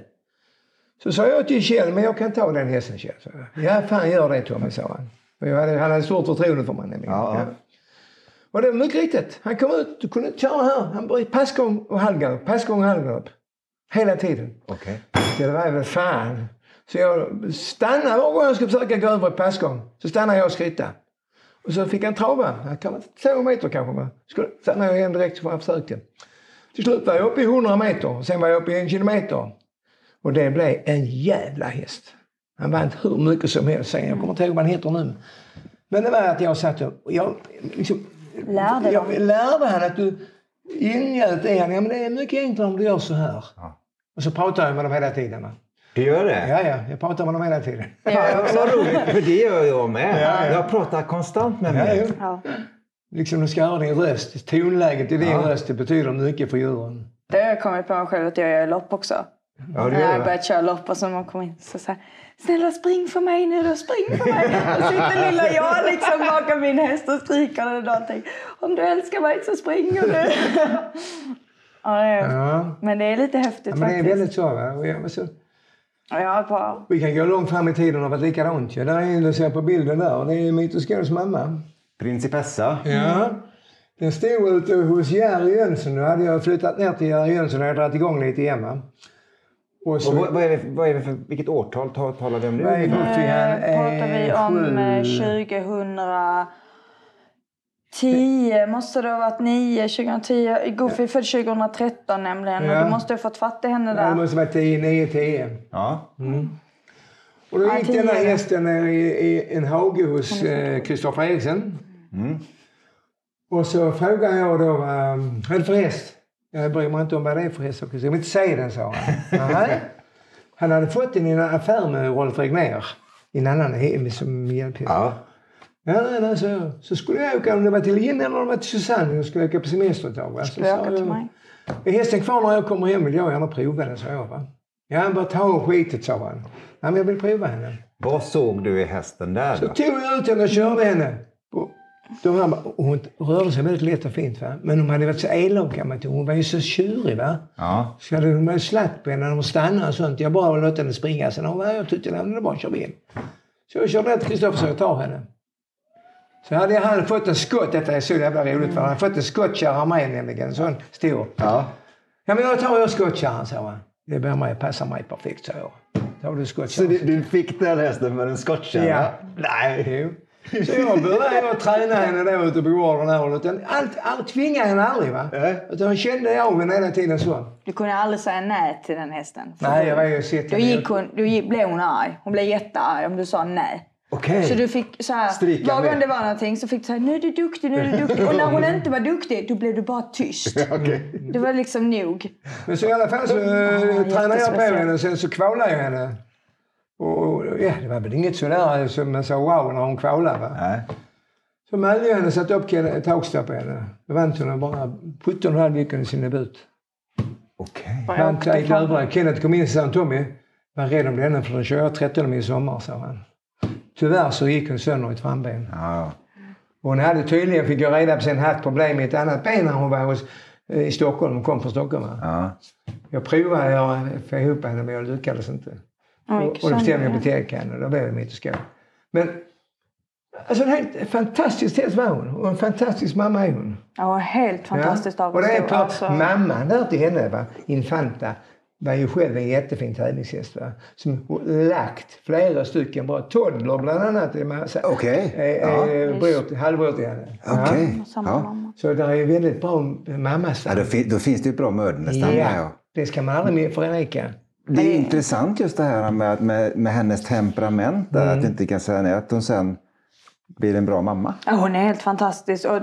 Så sa jag till Kjell, men jag kan ta den hästen, Kjell. Ja, fan gör det, Tommy, sa han. Han hade stort förtroende för mig nämligen. Ja. Och det var mycket riktigt. Han kom ut och kunde köra här. Han började passgång och halvgalopp. Hela tiden. Okej. Okay. Det var väl fan. Så jag stannade varje gång jag skulle försöka gå över i passgång. Så stannade jag och skrittade. Och så fick han trava. Han kom 2 meter kanske. Så stannade jag igen direkt för att försöka. Till slut var jag uppe i 100 meter. Sen var jag uppe i 1 kilometer. Och det blev en jävla häst. Han vann hur mycket som helst sen. Jag kommer inte ihåg vad han heter nu. Men det var att jag satt upp. Jag lärde han att du ingjöt i honom. Ja, men det är mycket enklare om du gör så här. Ja. Och så pratar jag med dem hela tiden. Du gör det? Ja, jag pratar med dem hela tiden. Ja, vad roligt. För det gör jag med. Ja. Jag pratar konstant med mig. Ja. Liksom du ska höra din röst. Tonläget i din röst, det betyder mycket för djuren. Det har jag kommit på mig själv att jag gör lopp också. Ja, när jag började köra lopp och så man kom in så här, snälla spring för mig nu då, spring för mig. Och sitter lilla jag liksom bakom min häst och skriker eller någonting. Om du älskar mig så springer du. Ja. Men det är lite häftigt faktiskt. Men det är väldigt så, va? Vi kan gå långt fram i tiden och vara likadant. Ja, där är du ser på bilden där och det är Mytos Golds mamma. Prinsipessa. Ja. Den stod ute hos Järl Jönsson. Nu hade jag flyttat ner till Järl Jönsson och jag hade dragit igång lite igen. Och vad är det för, vilket årtal talar vi om nu? Nu pratar vi om 2010, måste det ha varit 2010. Goofy född 2013 nämligen, och du måste ha fått fatta henne där. Ja, det måste ha varit 9-10. Ja. Mm. Och då gick den här hästen i en hage hos Kristoffer Eriksson. Mm. Och så frågade jag då, vad är det för häst? Jag bryr mig inte om vad det är för häst. Jag vill inte säga den, sa han. Han hade fått den i en affär med Rolf Regner. I en annan hem som hjälpte. Ja, så skulle jag åka, om det var till Linn eller om det var till Susanne. Jag skulle åka på semester ett tag. Va? Så jag åka till mig. Är hästen kvar när jag kommer hem? Vill jag gärna prova den, sa jag. Va? Ja, han bara tar skitet, sa han. Ja, men jag vill prova henne. Vad såg du i hästen där då? Så tog jag ut henne och körde henne. Hon rörde sig väldigt lätt och fint, va? Men hon hade varit så elak, hon var ju så tjurig, va? Ja. Så hon var slatt på henne när hon stannade och sånt. Jag bara låt henne springa. Sen jag tyckte att hon bara körde in. Så jag körde ner till Kristoffer och tar henne. Så hade han fått en skott. Detta är så jävla roligt, för han hade fått en skottkärra med nämligen. Så han stod. Ja, men jag tar ju skottkärran, sa han. Det börjar mig passa mig perfekt, sa jag. Tar du skottkärran? Så du fick den hästen med en skottkärra? Ja. Nej. Så jag började och träna henne där ute på gården här. Allt tvingade henne aldrig, va? Utan hon kände av henne hela tiden så. Du kunde aldrig säga nej till den hästen. Nej, jag var ju sett henne. Då blev hon arg. Hon blev jättearg om du sa nej. Okej. Så du fick så här, var gång det var någonting så fick du säga nu är du duktig. Och när hon inte var duktig, då blev du bara tyst. Okej. Det var liksom nog. Men så i alla fall så tränade jag på henne och sen så kvalade jag henne. Och det var väl inget sådär som man sa wow när hon kvalade, va? Nej. Så Malmö hade satt upp ett tagstopp på henne. Då vann hon bara 17,5 lyckor i sin debut. Okej. Han gick över. Kenneth kom in och sa Tommy, var rädd om denna för den kör 13 i sommar, sa han. Tyvärr så gick hon sönder i ett framben. Ja. Och hon hade tydligen, fick jag reda på sen, haft problem med ett annat ben när hon var i Stockholm. Hon kom från Stockholm, va? Ja. Jag provade att få ihop henne men jag lyckades inte. Och då bestämde jag biblioteken och då blev det mitt och skål. Men alltså en helt fantastisk häst var hon. Och en fantastisk mamma är hon. Ja, helt fantastiskt. Ja. Och det är mamman där till henne, va? Infanta. var ju själv en jättefin tävlingshäst, va? Som lagt flera stycken bra tonnor bland annat. Okej. Halvbröt i henne. Okej. Så det är ju väldigt bra mammas. Ja, då finns det ju bra mördor nästan. Ja, ja, det ska man aldrig förneka. Det är intressant just det här med hennes temperament. Där, att du inte kan säga nej, att hon sen blir en bra mamma. Ja, hon är helt fantastisk. Och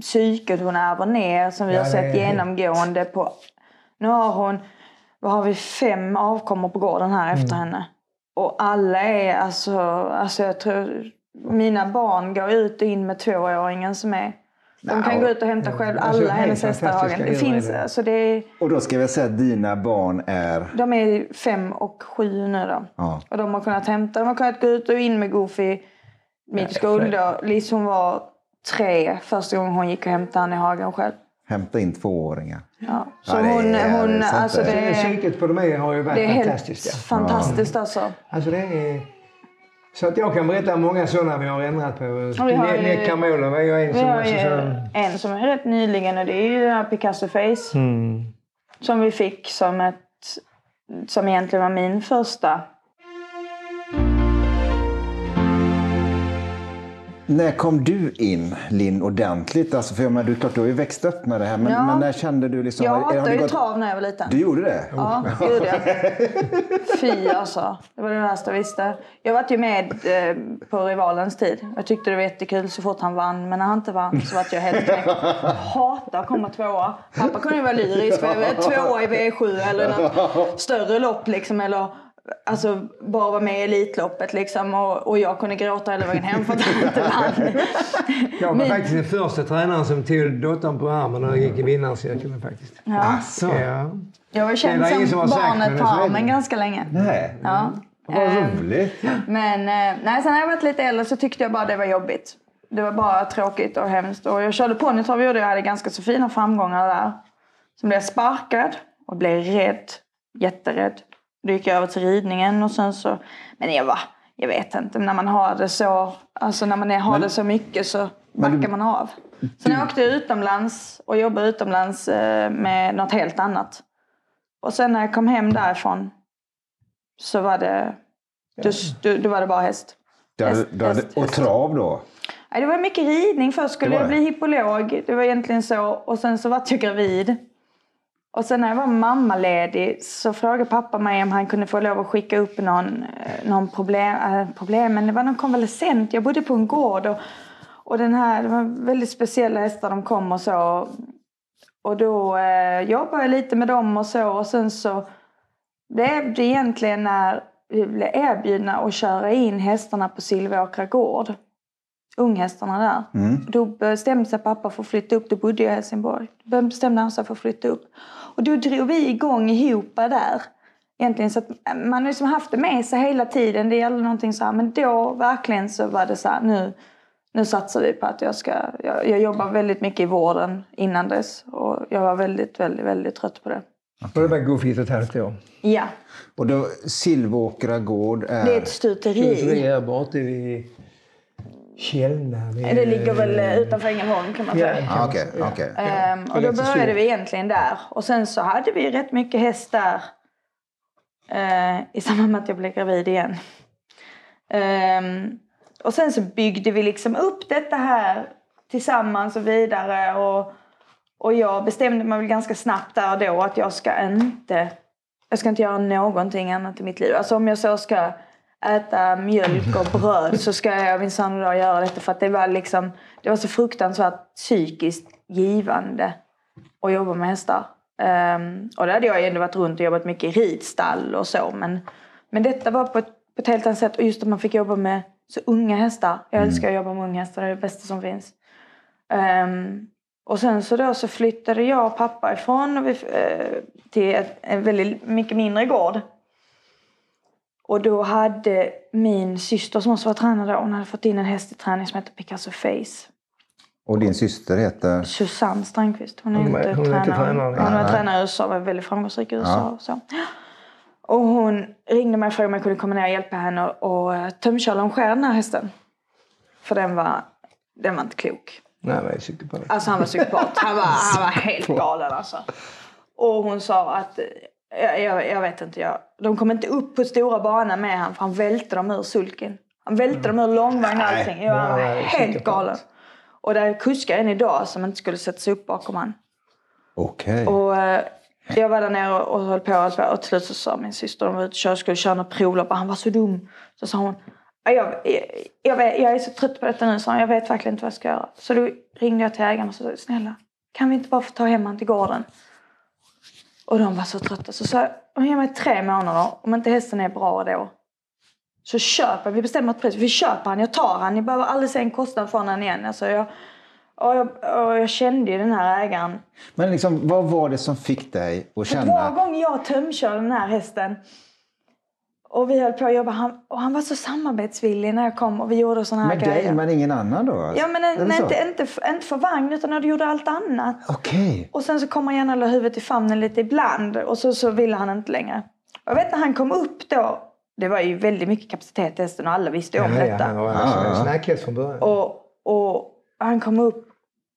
psyket hon ärver ner som vi har sett genomgående på... Nu har hon... Vad har vi? 5 avkommor på gården här efter henne. Och alla är alltså jag tror mina barn går ut och in med 2-åringen som är. De kan gå ut och hämta själv alla hennes hästar. Det finns alltså det. Och då ska vi säga att dina barn är. De är 5 och 7 nu då. Ja. Och de har kunnat hämta. De har kunnat gå ut och in med Goofy. Mytos Gold då. Liz, hon var 3 första gången hon gick och hämtade han i hagen själv. Hämta in 2-åringar. Ja. Så hon alltså det är psyket på dem har ju varit fantastiskt. Fantastiskt alltså. Alltså det är så att jag kan berätta många sådana vi har ändrat på. Kamolen var ju en som en som är rätt nyligen, och det är ju den här Picasso Face. Mm. Som vi fick som som egentligen var min första. När kom du in, Linn, ordentligt? Alltså, för jag menar, du har ju växt upp med det här. Men, men när kände du liksom... Jag hatade ju trav när jag var liten. Du gjorde det? Ja, det gjorde jag. Fy alltså. Det var det värsta jag visste. Jag var ju med på rivalens tid. Jag tyckte det var jättekul så fort han vann. Men när han inte vann så var jag helt knäckt. Hatar att komma 2. Pappa kunde ju vara lyrisk. För jag var 2 i V7 eller något större lopp liksom. Eller... Alltså bara vara med i Elitloppet liksom, och jag kunde gråta hela vägen hem för att jag inte vann. Jag var faktiskt den första tränaren som tog dottern på armen och gick i vinnarcirkeln faktiskt. Ja. Alltså. Ja. Jag var känd som barnet på armen ganska länge. Nej. Ja. Vad roligt. Men nej, sen när jag var lite äldre så tyckte jag bara det var jobbigt. Det var bara tråkigt och hemskt. Och jag körde på när jag gjorde, jag hade ganska så fina framgångar där. Sen blev jag sparkad och blev rädd. Jätterädd. Då gick jag över till ridningen och sen så... Men jag vet inte. När man har det så... Alltså när man har det så mycket så backar man av. Sen jag åkte utomlands och jobbade utomlands med något helt annat. Och sen när jag kom hem därifrån så var det... Då var det bara häst. Och trav då? Nej, det var mycket ridning. Först skulle jag bli hippolog. Det var egentligen så. Och sen så var jag gravid. Och sen när jag var mammaledig så frågade pappa mig om han kunde få lov att skicka upp någon problem. Men det var någon konvalescent. Jag bodde på en gård och den här, det var väldigt speciella hästar de kom och så. Och då jobbade jag lite med dem och så. Och sen så blev det egentligen när vi blev erbjudna att köra in hästarna på Silvåkra gård. Unghästarna där. Då bestämde sig pappa för att flytta upp. Då bodde jag i Helsingborg. Då bestämde han sig för att flytta upp. Och då drog vi igång ihop där. Egentligen så att man har liksom haft det med sig hela tiden. Det gällde någonting så här. Men då verkligen så var det så här. Nu satsar vi på att jag jobbar väldigt mycket i vården innan dess. Och jag var väldigt, väldigt, väldigt trött på det. Okay. Och det var Goofy ett halvt år. Ja. Och då Silvåkra gård är... Det är ett stutteri. Det är bort i... Källna, det ligger väl utanför Ängelholm kan man säga. Ja, okay. Och då började vi egentligen där. Och sen så hade vi rätt mycket hästar. I samband med att jag blev gravid igen. Och sen så byggde vi liksom upp detta här. Tillsammans och vidare. Och jag bestämde mig väl ganska snabbt där då. Att jag ska inte göra någonting annat i mitt liv. Alltså om jag så ska... äta mjölk och bröd så ska jag minsann då göra detta, för att det var liksom, det var så fruktansvärt psykiskt givande att jobba med hästar. Och där hade jag ändå varit runt och jobbat mycket i ridstall och så, men detta var på ett helt annat sätt, och just att man fick jobba med så unga hästar. Jag älskar att jobba med unga hästar, det är det bästa som finns. Och sen så då så flyttade jag och pappa ifrån och till en väldigt mycket mindre gård. Och då hade min syster som också var tränare, hon hade fått in en häst i träning som heter Picasso Face. Och din syster heter? Sören Strandqvist. Hon var tränare i USA, var väldigt framgångsrik i USA. Och så. Och hon ringde mig och frågade om jag kunde komma ner och hjälpa henne och tömköra och skära den här hästen. För den var inte klok. Nej, han var psykopat. Alltså han var psykopat. Han var helt galen alltså. Och hon sa att Jag vet inte. De kom inte upp på stora banan med han. För han välte dem ur sulken. Han välte dem ur långvagn och allting. Jag var helt galen. Och där kuskar en idag som inte skulle sätta sig upp bakom han. Okej. Och jag var där nere och höll på. Och till slut så sa min syster. De var ute och skulle köra något provlopp. Och han var så dum. Så sa hon. Jag är så trött på detta nu. Så jag vet verkligen inte vad jag ska göra. Så då ringde jag till ägaren och sa. Snälla, kan vi inte bara få ta hem han till gården? Och de var så trötta. Så sa jag, om jag är 3 månader, om inte hästen är bra då, så köper vi, bestämmer ett pris. Vi köper han, jag tar han. Ni behöver aldrig se en kostnad från han igen. Alltså jag kände ju den här ägaren. Men liksom, vad var det som fick dig att känna? För var gång jag tömkörde den här hästen. Och vi höll på att jobba. Han var så samarbetsvillig när jag kom. Och vi gjorde sådana här grejer. Men ingen annan då? Ja, men inte för vagn. Utan jag gjorde allt annat. Okej. Och sen så kom han gärna och la huvudet i famnen lite ibland. Och så ville han inte längre. Och jag vet när han kom upp då. Det var ju väldigt mycket kapacitet i hästen. Och alla visste om detta. Han var en snackhet från början. Och han kom upp.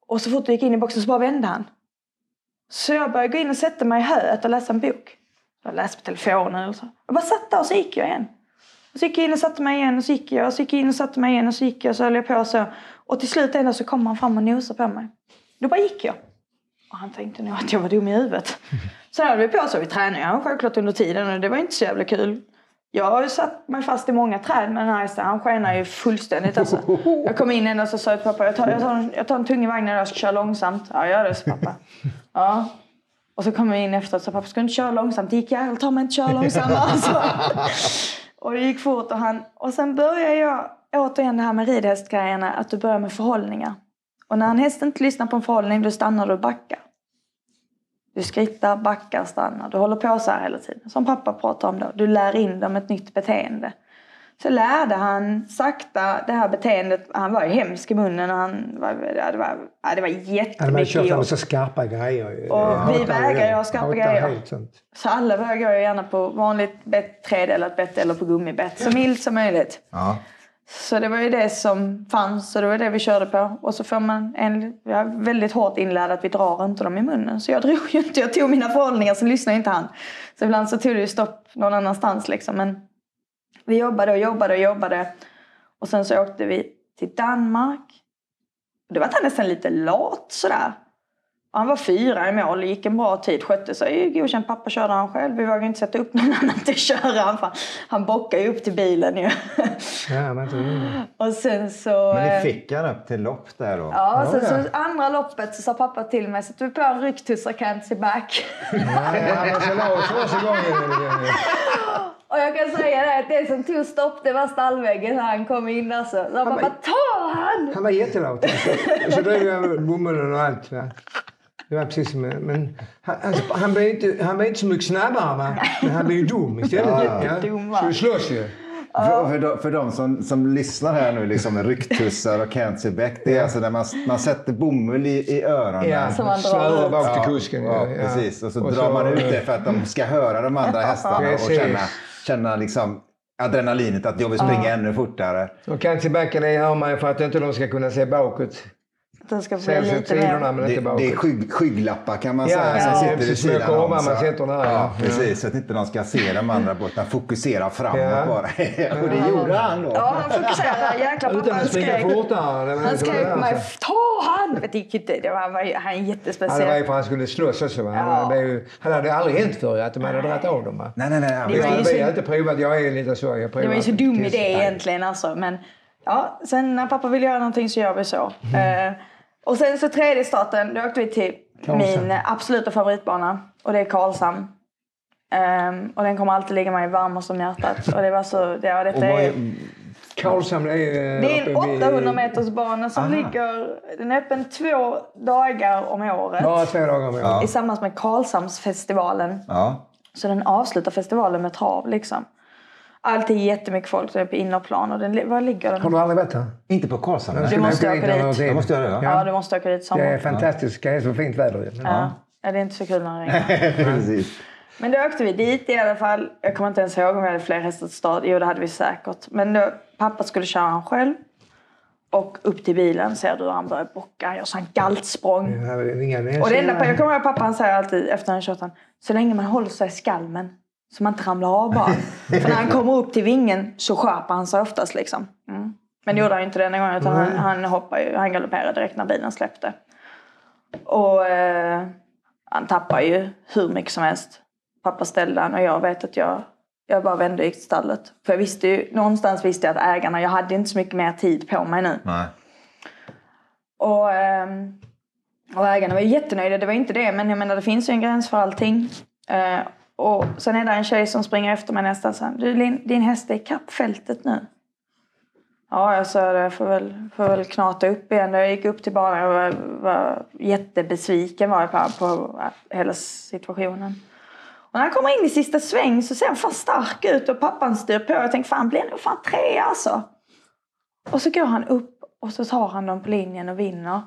Och så fort jag gick in i boxen så bara vände han. Så jag började gå in och sätta mig i höet och läsa en bok. Jag läste på telefonen och så. Jag bara satt där och så gick jag igen. Och så gick jag in och satte mig igen och så gick jag. Och så gick jag in och satte mig igen och så gick jag. Och så höll jag på så. Och till slut ändå så kom han fram och nosade på mig. Då bara gick jag. Och han tänkte nog att jag var dum i huvudet. Så höll vi på så. Vi tränade han självklart under tiden. Och det var inte så jävla kul. Jag har ju satt mig fast i många träd. Men han skenar ju fullständigt. Alltså. Jag kom in ändå och så sa till pappa. Jag tar en tung vagn när jag ska köra långsamt. Ja, jag gör det så pappa. Ja. Och så kom vi in efter och sa, pappa ska inte köra långsamt? Det gick jag, ta mig inte köra långsamt alltså. Och det gick fort. Och sen började jag återigen det här med ridhästgrejerna. Att du börjar med förhållningar. Och när en häst inte lyssnar på en förhållning, då stannar du och backar. Du skrittar, backar, stannar. Du håller på så här hela tiden. Som pappa pratar om då. Du lär in dem ett nytt beteende. Så lärde han sakta det här beteendet. Han var ju hemsk i munnen. Det var jättemycket jobb. Man köpte med så skarpa grejer. Och vi vägrar ju ha skarpa grejer. Så alla vägrar ju gärna på vanligt bett, tredelat bett eller på gummibett. Så milt som möjligt. Ja. Så det var ju det som fanns. Och det var det vi körde på. Och så får man vi har väldigt hårt inlärd att vi drar inte dem i munnen. Så jag drog ju inte. Jag tog mina förhållningar så lyssnade inte han. Så ibland så tog det ju stopp någon annanstans liksom. Men vi jobbade. Och sen så åkte vi till Danmark. Det var att han nästan lite lat sådär. Och han var 4 i mål. Gick en bra tid. Skötte sig. Godkänd pappa körde han själv. Vi vågade inte sätta upp någon annan till att köra. Han bockade ju upp till bilen ju. Ja, men och sen så... Men ni fick han upp till lopp där då? Ja, sen så andra loppet så sa pappa till mig. Så att vi på en rycktussar can't see back. Nej, han var så låt. Så och jag kan säga det att det som tog stopp det var stallväggen när han kom in alltså. Så han bara, ta han! Han var jätteloud. Så drog jag bommen och allt. Va? Det var precis som, men han blev inte så mycket snabbare va? Men han blev ju dum istället. Ja. Så det slås ju. För de som lyssnar här nu liksom rycktussar och can't see back det är alltså när man sätter bomull i öronen slår bak till kusken precis och så och drar så, man ut det för att de ska höra de andra hästarna och känna liksom adrenalinet att jag vill springa ännu fortare. Och can't see backen har man för att inte de ska kunna se bakåt. Den ska få lite sidorna, men inte bakåt. Det är skygglappar kan man säga som sitter vid sidan om. Man sitter där, precis, så att inte de ska se de andra bort. Han fokuserar framåt bara. Och det gjorde han då. Ja, han fokuserade. Jäkla pappa, han skrek. Han skrek mig, ta han! Det gick inte. Han är jättespeciell. Det var ju för han skulle slå sig så. Han hade aldrig hänt förr att de hade dragit av dem. Nej. Vi har inte provat, jag är lite så. Det var ju så dum idé egentligen alltså. Men ja, sen när pappa vill göra någonting så gör vi så. Och sen så tredje starten, då åkte vi till min absoluta favoritbana. Och det är Karlshamn. Och den kommer alltid ligga mig varm och som hjärtat. Och det var så... Karlshamn är ju... Det är en 800-meters bana som ligger... Den är öppen 2 dagar om året. Ja, 2 dagar om året. Ja. Tillsammans med Karlshamnsfestivalen. Ja. Så den avslutar festivalen med trav liksom. Alltid jättemycket folk som är på innerplan. Och var ligger den? Har du aldrig varit här? Inte på Karlshamn. Du måste åka dit. Jag måste göra det, va? Ja, du måste åka dit sommar. Det är fantastiskt. Det är så fint väder. Ja, det är inte så kul när det regnar. Precis. Men då åkte vi dit i alla fall. Jag kommer inte ens ihåg om vi hade fler hästar till stad. Jo, det hade vi säkert. Men då, pappa skulle köra han själv. Och upp till bilen ser du han börjar bocka. Jag sa en galtsprång. Och det enda jag kommer ihåg pappan säger alltid efter den köttan. Så länge man håller sig i skalmen. Så man inte ramlar av bara. För när han kommer upp till vingen så sköpar han sig oftast liksom. Mm. Men det gjorde han inte den gången. Utan han hoppade ju. Han galopperade direkt när bilen släppte. Och han tappar ju hur mycket som helst. Pappa ställde han och jag vet att jag bara vände i stallet. För jag visste ju, någonstans visste jag att ägarna, jag hade inte så mycket mer tid på mig nu. Nej. Och ägarna var ju jättenöjda, det var inte det. Men jag menar, det finns ju en gräns för allting. Och sen är det en tjej som springer efter mig nästan så här. Du Linn, din häst är i kappfältet nu. Ja, jag sa det, jag får väl knata upp igen. Jag gick upp till banan och var jättebesviken var jag på hela situationen. Och när han kommer in i sista sväng så ser han fan stark ut. Och pappan styr på. Jag tänkte fan blir han nog fan tre alltså. Och så går han upp. Och så tar han dem på linjen och vinner.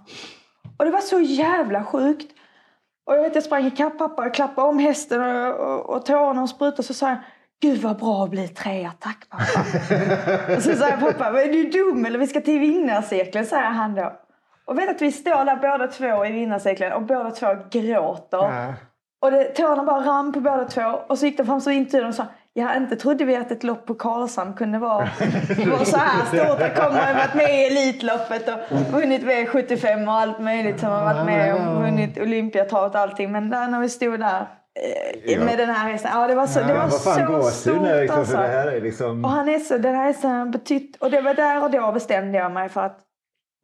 Och det var så jävla sjukt. Och jag vet jag sprang i kapp pappa. Och klappade om hästen. Och tårna och sprutade. Så sa jag. Gud vad bra att bli trea. Tack pappa. Och så sa jag pappa. Är du dum eller vi ska till vinnarcirkeln. Säger han då. Och vet att vi står där båda två i vinnarcirkeln. Och båda två gråter. Mm. Och tårna bara ram på båda två. Och så gick de fram så in till och sa. Jag inte trodde vi att ett lopp på Karlshamn kunde vara så här stort. Att komma och varit med i Elitloppet. Och vunnit V75 och allt möjligt. Som har varit med och vunnit Olympiatravet och allting. Men där när vi stod där. Med den här hästen. Ja, det var så stort liksom, för det här är liksom... Och han är så, den här hästen betytt. Och det var där och då bestämde jag mig för att.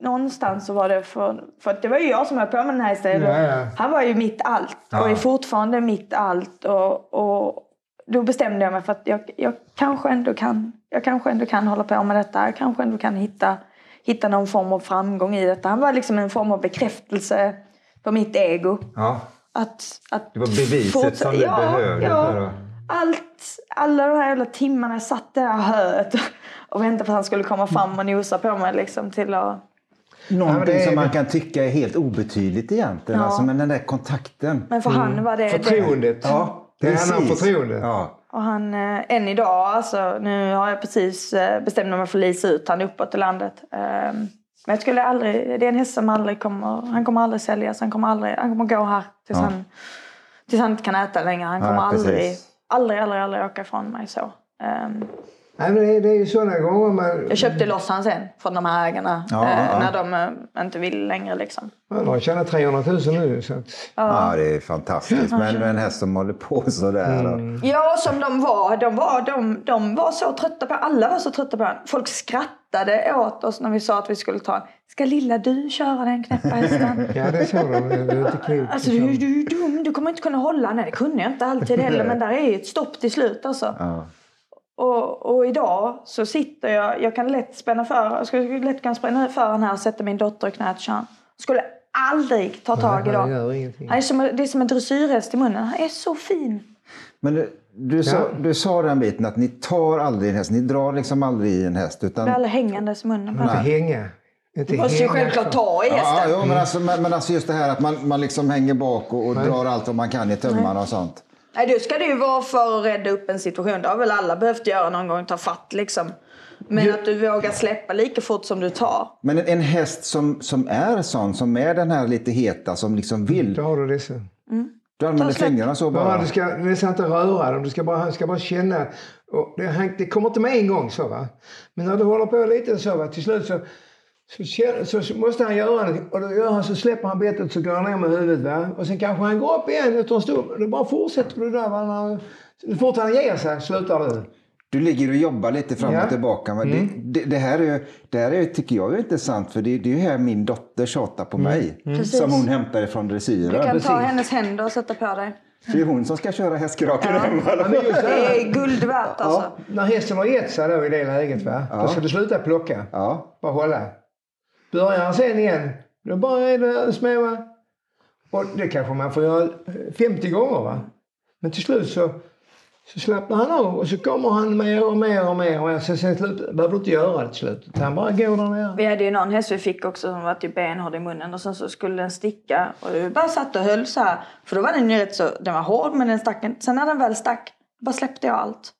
Någonstans så var det för att det var ju jag som höll på med den här istället. Ja. Han var ju mitt allt. Ja. Och är fortfarande mitt allt. Och då bestämde jag mig för att jag kanske ändå kan hålla på med detta. Jag kanske ändå kan hitta någon form av framgång i detta. Han var liksom en form av bekräftelse på mitt ego. Ja. Att det var beviset som du behövde. Ja. Alla de här jävla timmarna jag satt där och höet och väntade på att han skulle komma fram och nosa på mig liksom till att... Någonting som man kan tycka är helt obetydligt egentligen. Ja. Alltså, men den där kontakten. Men för han var det... Förtroendet. Det. Ja, precis. Det är han förtroendet. Ja. Och han, än idag, alltså, nu har jag precis bestämt mig för att lisa ut han uppåt i landet. Men jag skulle aldrig... Det är en häst som aldrig kommer... Han kommer aldrig säljas, han kommer gå här tills han inte kan äta längre. Han kommer aldrig åka ifrån mig så. Nej, men det är ju sådana gånger man... Jag köpte loss han sen från de här ägarna. Ja, när de inte vill längre liksom. De tjänar 300 000 nu. Så att... Ja, det är fantastiskt. Men en häst som håller på sådär. Mm. Ja, som de var så trötta på. Alla var så trötta på honom. Folk skrattade åt oss när vi sa att vi skulle ta. Ska lilla du köra den knäppa hästen? Ja, det sa de. Det är inte klokt. Alltså, du är dum. Du kommer inte kunna hålla. Nej, det kunde jag inte alltid heller. Men där är ju ett stopp till slut alltså. Ja. Och idag så sitter jag... Jag skulle lätt kunna spänna för den här och sätta min dotter i knät. Skulle aldrig ta tag i dem. Det är som en dressyrhäst i munnen. Han är så fin. Men du sa den biten att ni tar aldrig en häst. Ni drar liksom aldrig i en häst. Utan... Det är aldrig hängandes i munnen. Du måste ju självklart ta i hästen. Ja, men alltså just det här att man liksom hänger bak och drar allt vad man kan i tömmarna och sånt. Nej, du ska det ju vara för att rädda upp en situation. Det har väl alla behövt göra någon gång, ta fatt liksom. Men att du vågar släppa lika fort som du tar. Men en häst som är sån, som är den här lite heta, som liksom vill. Då har du det så. Mm. Du använder fingrarna så bara. Ja, du ska nästan inte röra dem, du ska bara känna. Och det kommer inte med en gång så va. Men när du håller på lite så va, till slut så måste han göra det. Och då gör han, så släpper han betet, så går han ner med huvudet va. Och sen kanske han går upp igen och tar en stor. Då bara fortsätter du där va. Så fort han ger sig slutar du. Du ligger och jobbar lite fram och tillbaka. Det här är, tycker jag är intressant. För det är ju här min dotter tjatar på mig. Som hon hämtar ifrån dressyren. Du kan ta hennes händer och sätta på dig. Det är hon som ska köra hästkraken. Ja. Det är guldvärt alltså. Ja. När hästen har gett sig då i det läget va. Då ska du sluta plocka. Ja. Bara hålla. Börjar han sen igen, då bara är det smäva. Och det kanske man får göra 50 gånger va. Men till slut så slappnar han av. Och så kommer han mer och mer. Så sen behöver du inte göra det till slut. Han bara går där ner. Vi hade ju någon häst vi fick också som var typ benhård i munnen. Och sen så skulle den sticka. Och vi bara satt och höll så här. För då var den ju rätt så... Den var hård men den stack inte. Sen när den väl stack, bara släppte jag allt.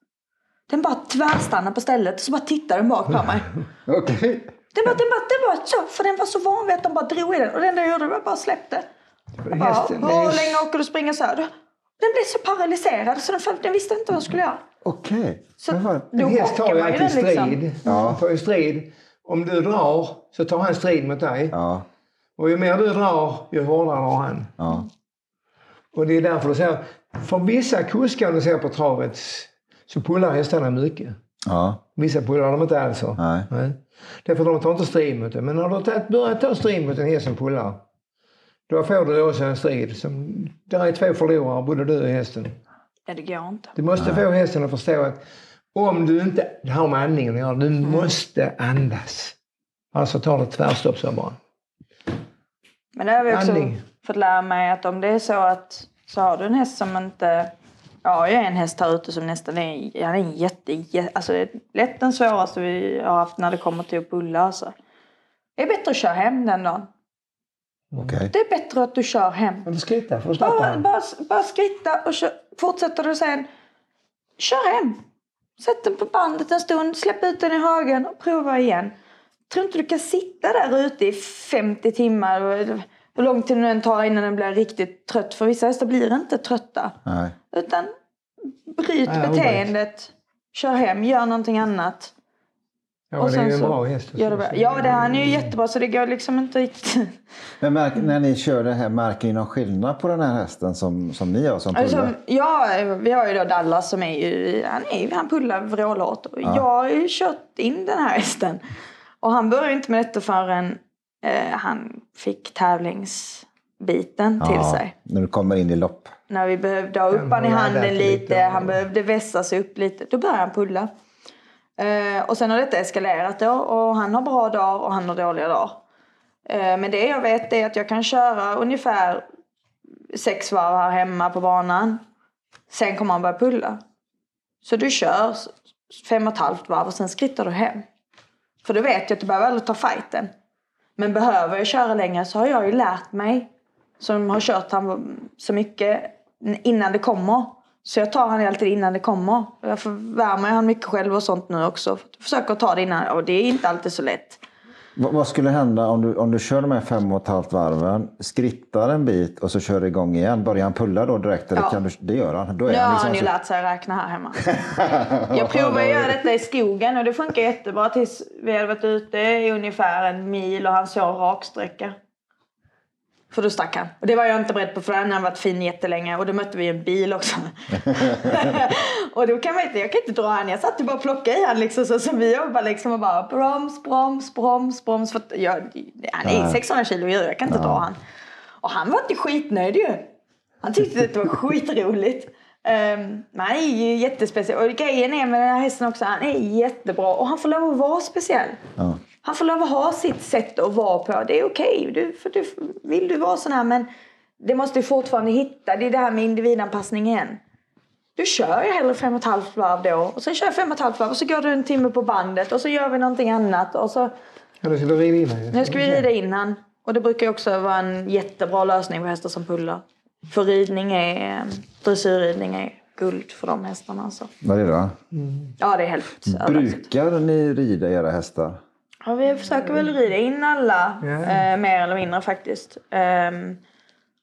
Den bara tvärstannade på stället. Så bara tittade den bak på mig. Okej. Den var så, för den var så van vid att de bara drog i den. Och den där gjorde jag bara släppte. Hur länge åker du springa så här? Den blev så paralyserad så den visste inte vad jag skulle göra. Okej. Okay. En häst tar ju alltid strid. Liksom. Ja. Tar ju strid. Om du drar så tar han strid mot dig. Ja. Och ju mer du drar, ju hårdare drar han. Ja. Och det är därför du ser, för vissa kuskar du ser på travet så pullar hästarna mycket. Ja. Vissa pullar de inte alls. Nej. Nej. Därför de tar inte strid mot det. Men när du börjar ta strid mot en häst som pullar, då får du också en strid. Där är två förlorare, både du och hästen. Ja, det går inte. Du måste få hästen att förstå att om du inte har med andningen att göra, du måste andas. Alltså tar det tvärstopp så bara. Men det har vi också fått lära mig att om det är så att så har du en häst som inte... Ja, jag är en häst här ute som nästan är... Han är en jätte... Alltså det är lätt den svåraste vi har haft när det kommer till att bulla. Alltså. Det är bättre att köra hem den dagen. Okay. Det är bättre att du kör hem. Men skritta, för att bara skritta och kör, fortsätter du sen. Kör hem. Sätt den på bandet en stund. Släpp ut den i hagen och prova igen. Tror inte du kan sitta där ute i 50 timmar. Hur lång tid den tar innan den blir riktigt trött. För vissa hästar blir inte trötta. Nej. Utan bryt beteendet. Kör hem. Gör någonting annat. Ja, och det är ju en bra häst. Ja, det här är ju jättebra så det går liksom inte riktigt. Men när ni kör det här, märker ni någon skillnad på den här hästen som ni gör som pullar? Alltså, ja, vi har ju då Dallas som är ju... Han pullar vrålhårt. Och jag har ju kört in den här hästen. Och han började inte med detta förrän han fick tävlingsbiten till sig. När du kommer in i lopp. När vi behövde ha upp han i handen lite. Han behövde vässa sig upp lite. Då började han pulla. Och sen har detta eskalerat då. Och han har bra dagar och han har dåliga dagar. Men det jag vet är att jag kan köra ungefär 6 varv här hemma på banan. Sen kommer han börja pulla. Så du kör 5,5 varv och sen skrittar du hem. För då vet jag att du behöver aldrig ta fighten. Men behöver jag köra längre så har jag ju lärt mig. Som har kört han så mycket innan det kommer. Så jag tar han alltid innan det kommer. Jag förvärmer han mycket själv och sånt nu också. Försöker ta det innan. Och det är inte alltid så lätt. Vad skulle hända om du kör de här 5,5 varven. Skrittar en bit och så kör igång igen. Börjar han pulla då direkt? Eller kan du, det gör han. Då är han liksom har han ju lärt sig att räkna här hemma. Jag provade att göra detta i skogen. Och det funkar jättebra tills vi hade varit ute i ungefär 1 mil. Och han såg raksträcka. För då stack han. Och det var jag inte beredd på för han har varit fin jättelänge. Och då mötte vi en bil också. Och då kan man inte, jag kan inte dra han. Jag satt ju bara och plockade i han liksom. Så vi jobbar liksom och bara broms. För han är 600 kilo djur, jag kan inte dra han. Och han var inte skitnöjd ju. Han tyckte att det var skitroligt. Men han är ju jättespeciell. Och grejen är med den här hästen också, han är jättebra. Och han får lov att vara speciell. Ja. Han får lov att ha sitt sätt att vara på. Det är okej. Vill du vara sån här. Men det måste du fortfarande hitta. Det är det här med individanpassningen. Du kör ju hellre 5,5 varv då. Och sen kör 5,5 varv. Och så går du en timme på bandet. Och så gör vi någonting annat. Och så... Ja, nu ska vi rida in. Nu ska vi rida in han. Och det brukar också vara en jättebra lösning för hästar som pullar. För ridning är... Dressyrridning är guld för de hästarna. Alltså. Vad är det då? Mm. Ja, det är helt... Brukar ni rida era hästar? Ja, vi försöker väl rida in alla mer eller mindre faktiskt.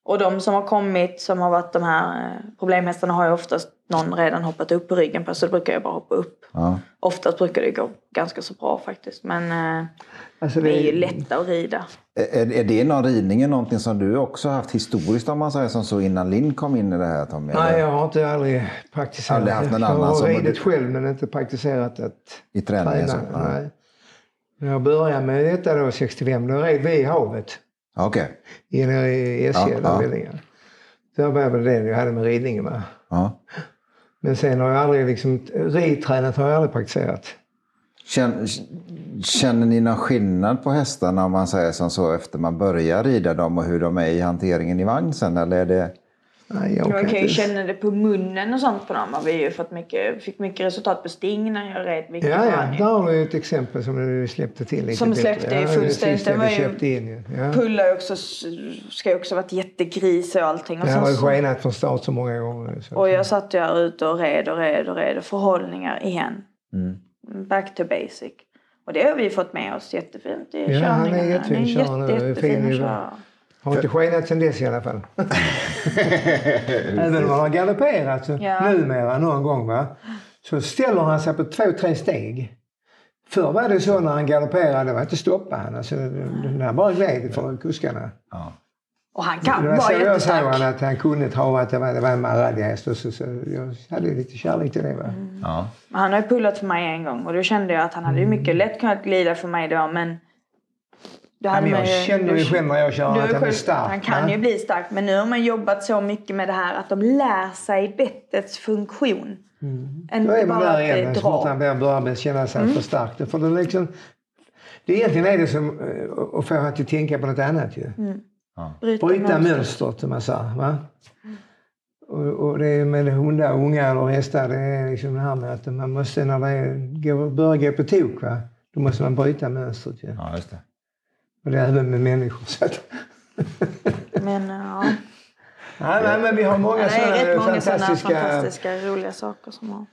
Och de som har kommit som har varit de här problemhästarna har ju oftast någon redan hoppat upp på ryggen på. Så det brukar jag bara hoppa upp. Ja. Oftast brukar det gå ganska så bra faktiskt. Men alltså det är ju lätt att rida. Är det någon ridning någonting som du också haft historiskt om man säger som så innan Linn kom in i det här Tommy? Nej, jag har inte aldrig praktiserat. Aldrig haft någon annan som har ridit själv men inte praktiserat att i träningen. Så, nej. När jag började med detta då, 65, då red vi i havet. Okej. Okay. Nere i Jägaså och Vellinge. Så jag började med det jag hade med ridningen med. Ja. Men sen har jag aldrig liksom, ridtränat har jag aldrig praktiserat. Känner ni någon skillnad på hästarna om man säger som så efter man börjar rida dem och hur de är i hanteringen i vagn sen? Eller är det... Nej, jag kan ju känna det på munnen och sånt på dem. Vi har ju fick mycket resultat på sting när jag red mycket. Ja, där har vi ett exempel som du släppte till. Som släppte i fullständigt. Den pullar ju också, ska ju också varit jättegris och allting. Och jag har ju skenat från start så många gånger. Så. Och jag satt ju här ute och red. Förhållningar igen. Back to basic. Och det har vi fått med oss jättefint. Det är ja, han är jättefin körare. Har inte skenat sen dess i alla fall. Även om han har galopperat numera någon gång, va? Så ställer han sig på 2-3 steg. Förr var det så när han galopperade, det var inte stoppa han. Alltså, den här bara glädje för kuskarna. Ja. Och han kan vara jättestark. Jag sa han att han kunde ta att det var en maradhäst. Och så jag hade lite kärlek till det. Mm. Ja. Han har ju pullat för mig en gång. Och då kände jag att han hade mycket lätt kunnat glida för mig då. Men, då hade men jag kände ju själv när jag körde att han är stark. Han kan ju bli stark. Men nu har man jobbat så mycket med det här. Att de lär sig bettets funktion. Mm. Än då är man där igen. Så fort han börjar känna sig för stark. För det, liksom, det egentligen är det som att få att tänka på något annat ju. Mm. Ja. Bryta mönstret som man sa, va? Mm. Och det är med hundar, ungar och hästar, det är liksom det här med att man måste när det börjar gå på tok, va? Då måste man bryta mönstret ju. Ja, just det. Och det är även med människor så att... Men ja. Nej, men vi har många sådana fantastiska roliga saker som har.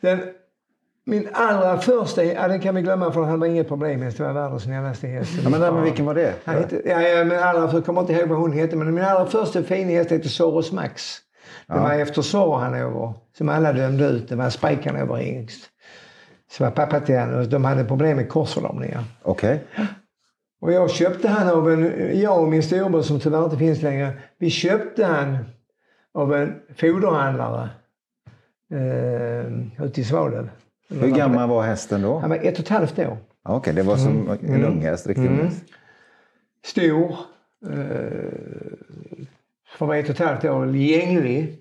Min allra första, den kan vi glömma för han var inget problem med, det var världens snällaste häst. Ja, men vilken var det? Han hette, jag kommer inte ihåg vad hon hette, men min allra första fina häst hette Soros Max. Det var efter Soros som alla dömde ut, det var spikarna över yngst. Så var pappa till han och de hade problem med korsförlamningar. Okej. Okay. Och jag köpte han av jag och min storbror som tyvärr inte finns längre, vi köpte han av en foderhandlare ute i Svalöv. Hur gammal var hästen då? Han var 1,5 år. Okej, okay, det var som en unghäst riktigt. Mm. Stor. Han var 1,5 år, gänglig.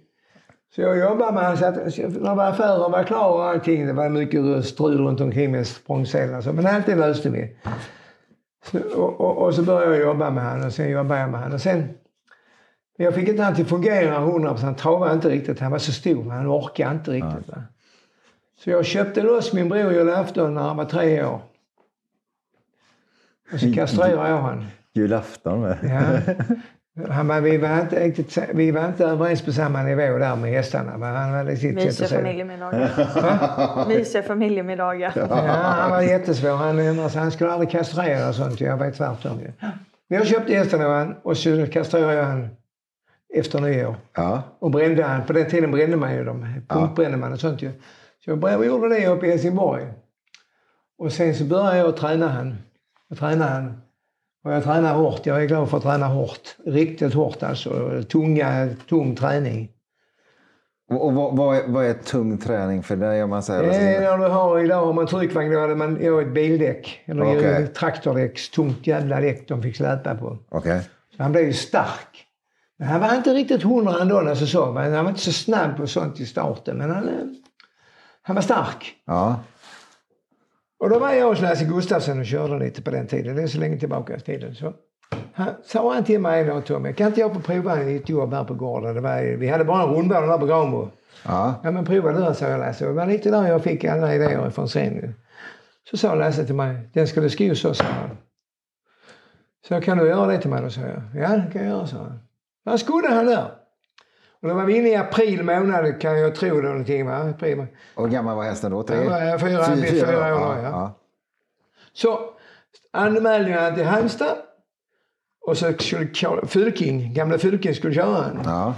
Så jag jobbade med honom. När affären var klar och allting. Det var mycket strul runt omkring med språngselarna. Men allt det löste vi. Och så började jag jobba med honom. Och sen jobbade jag med honom. Och sen... Jag fick inte han till fungera 100%. Han travade inte riktigt. Han var så stor. Han orkade inte riktigt. Ja. Va? Så jag köpte loss min bror julafton när han var 3 år. Och så kastrerade jag honom. Julafton? Ja. Vi var inte överens på samma nivå där med hästarna. Men han hade sitt mysiga familjemiddagar. Mysiga familjemiddagar. Ja, han var jättesvår. Han skulle aldrig kastrera och sånt. Jag vet tvärtom. Men jag köpte hästarna och så kastrerade jag honom. Efter 9 år. Ja. Och brände han. På den tiden brände man ju dem. Pumpbrände man och sånt ju. Så jag gjorde det uppe i Helsingborg. Och sen så började jag träna han. Och jag tränar hårt. Jag är glad för att träna hårt. Riktigt hårt alltså. Tung träning. Och vad är tung träning för dig om man säger? Idag har man tryckvagn. Då hade man ett bildäck. Eller ett traktordäck. Tungt jävla däck de fick släpa på. Okay. Så han blev ju stark. Men han var inte riktigt 100 ändå när så sov. Han var inte så snabb och sånt i starten. Men han var stark. Ja. Och då var jag hos Lasse Gustafsson och körde lite på den tiden. Det är så länge tillbaka i tiden. Så sa han till mig då, Tommy. Kan inte jag få prova ett jobb här på gården? Vi hade bara en rundbörd där på Granbo. Ja, men prova det, sa jag Lasse. Det var lite där jag fick alla idéer från sen. Så sa Lasse till mig. Den ska du skriva så, sa han. Så kan du göra det till mig då, sa jag. Ja, det kan jag göra, sa han. Vad skulle han där? Och då var vi inne i april månad, kan jag tro det någonting, va? April. Och gammal var hästen då? 4 år, ja. Så anmälde jag till Halmstad. Och så skulle Fulkin, gamla Fulkin skulle köra han. Ja.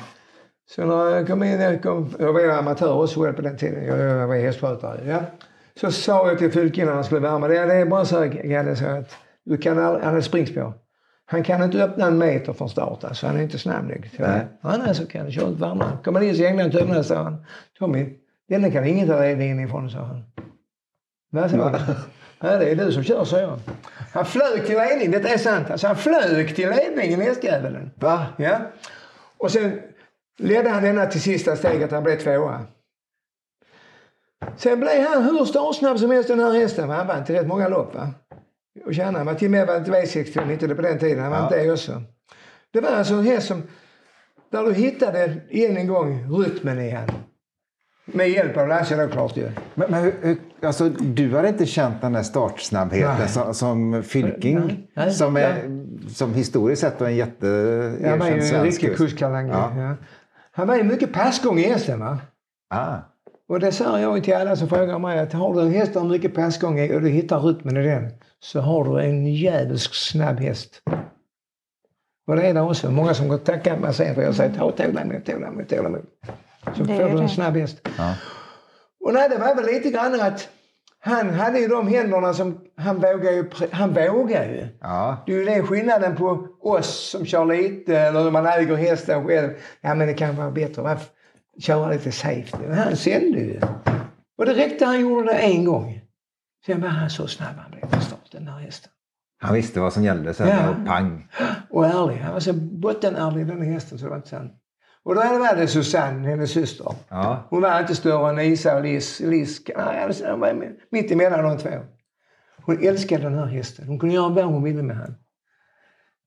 Så när jag kom in, jag var amatör och så på den tiden. Jag var hästskötare, ja. Så sa jag till Fulkin när han skulle värma. Det är bara så här, du kan aldrig springspår. Han kan inte öppna en meter från start. Alltså han är inte snabb. Han är så kan det köra ut varmare. Kommer in så ägnar han tömna, sa han. Tommy, den kan inget ha ledning inifrån, sa han. Vad sa han? Ja, det är du som kör, sa jag. Han flög till ledningen, det är sant. Alltså han flög till ledningen i hästjäveln. Va? Ja. Och sen ledde han denna till sista steget. Han blev 2:a. Sen blev han hur startsnabb som helst den här hästen. Han vann till rätt många lopp, va? Och tjänar, han var till och med inte V65, inte det på den tiden, han var inte det också. Det var alltså en häst som, där du hittade en gång rytmen i han. Med hjälp av Lasse då, klart ju. Men alltså, du hade inte känt den där startsnabbheten som Fylking, som historiskt sett var en jätteerkänd svensk. Han var ju en riktig kuskalang. Ja. Han var ju mycket passgång i hästen, va? Och det säger jag till alla som frågar mig att har du en häst där mycket passgång i och du hittar rytmen i den, så har du en jävelsk snabb häst. Och det är det också. Många som går och tackar mig sen för jag säger ta tålamod. Så får du en snabb häst. Ja. Och nej, det var väl lite grann att han hade ju de händerna som han vågar ju. Ja. Det är ju den skillnaden på oss som kör lite eller man äger hästen själv. Ja, men det kan vara bättre. Varför? Köra lite safe. Men han sände ju. Och det räckte han gjorde det en gång. Sen var han så snabb han blev på starten där hästen. Han visste vad som gällde sen. Ja. Och pang. Och ärlig. Han var så bottenärlig den hästen så det var inte sant. Och då var det Susanne, hennes syster. Ja. Hon var inte större än Isa och Liz. Nej, hon var mitt emellan de två. Hon älskade den här hästen. Hon kunde göra vad hon ville med han.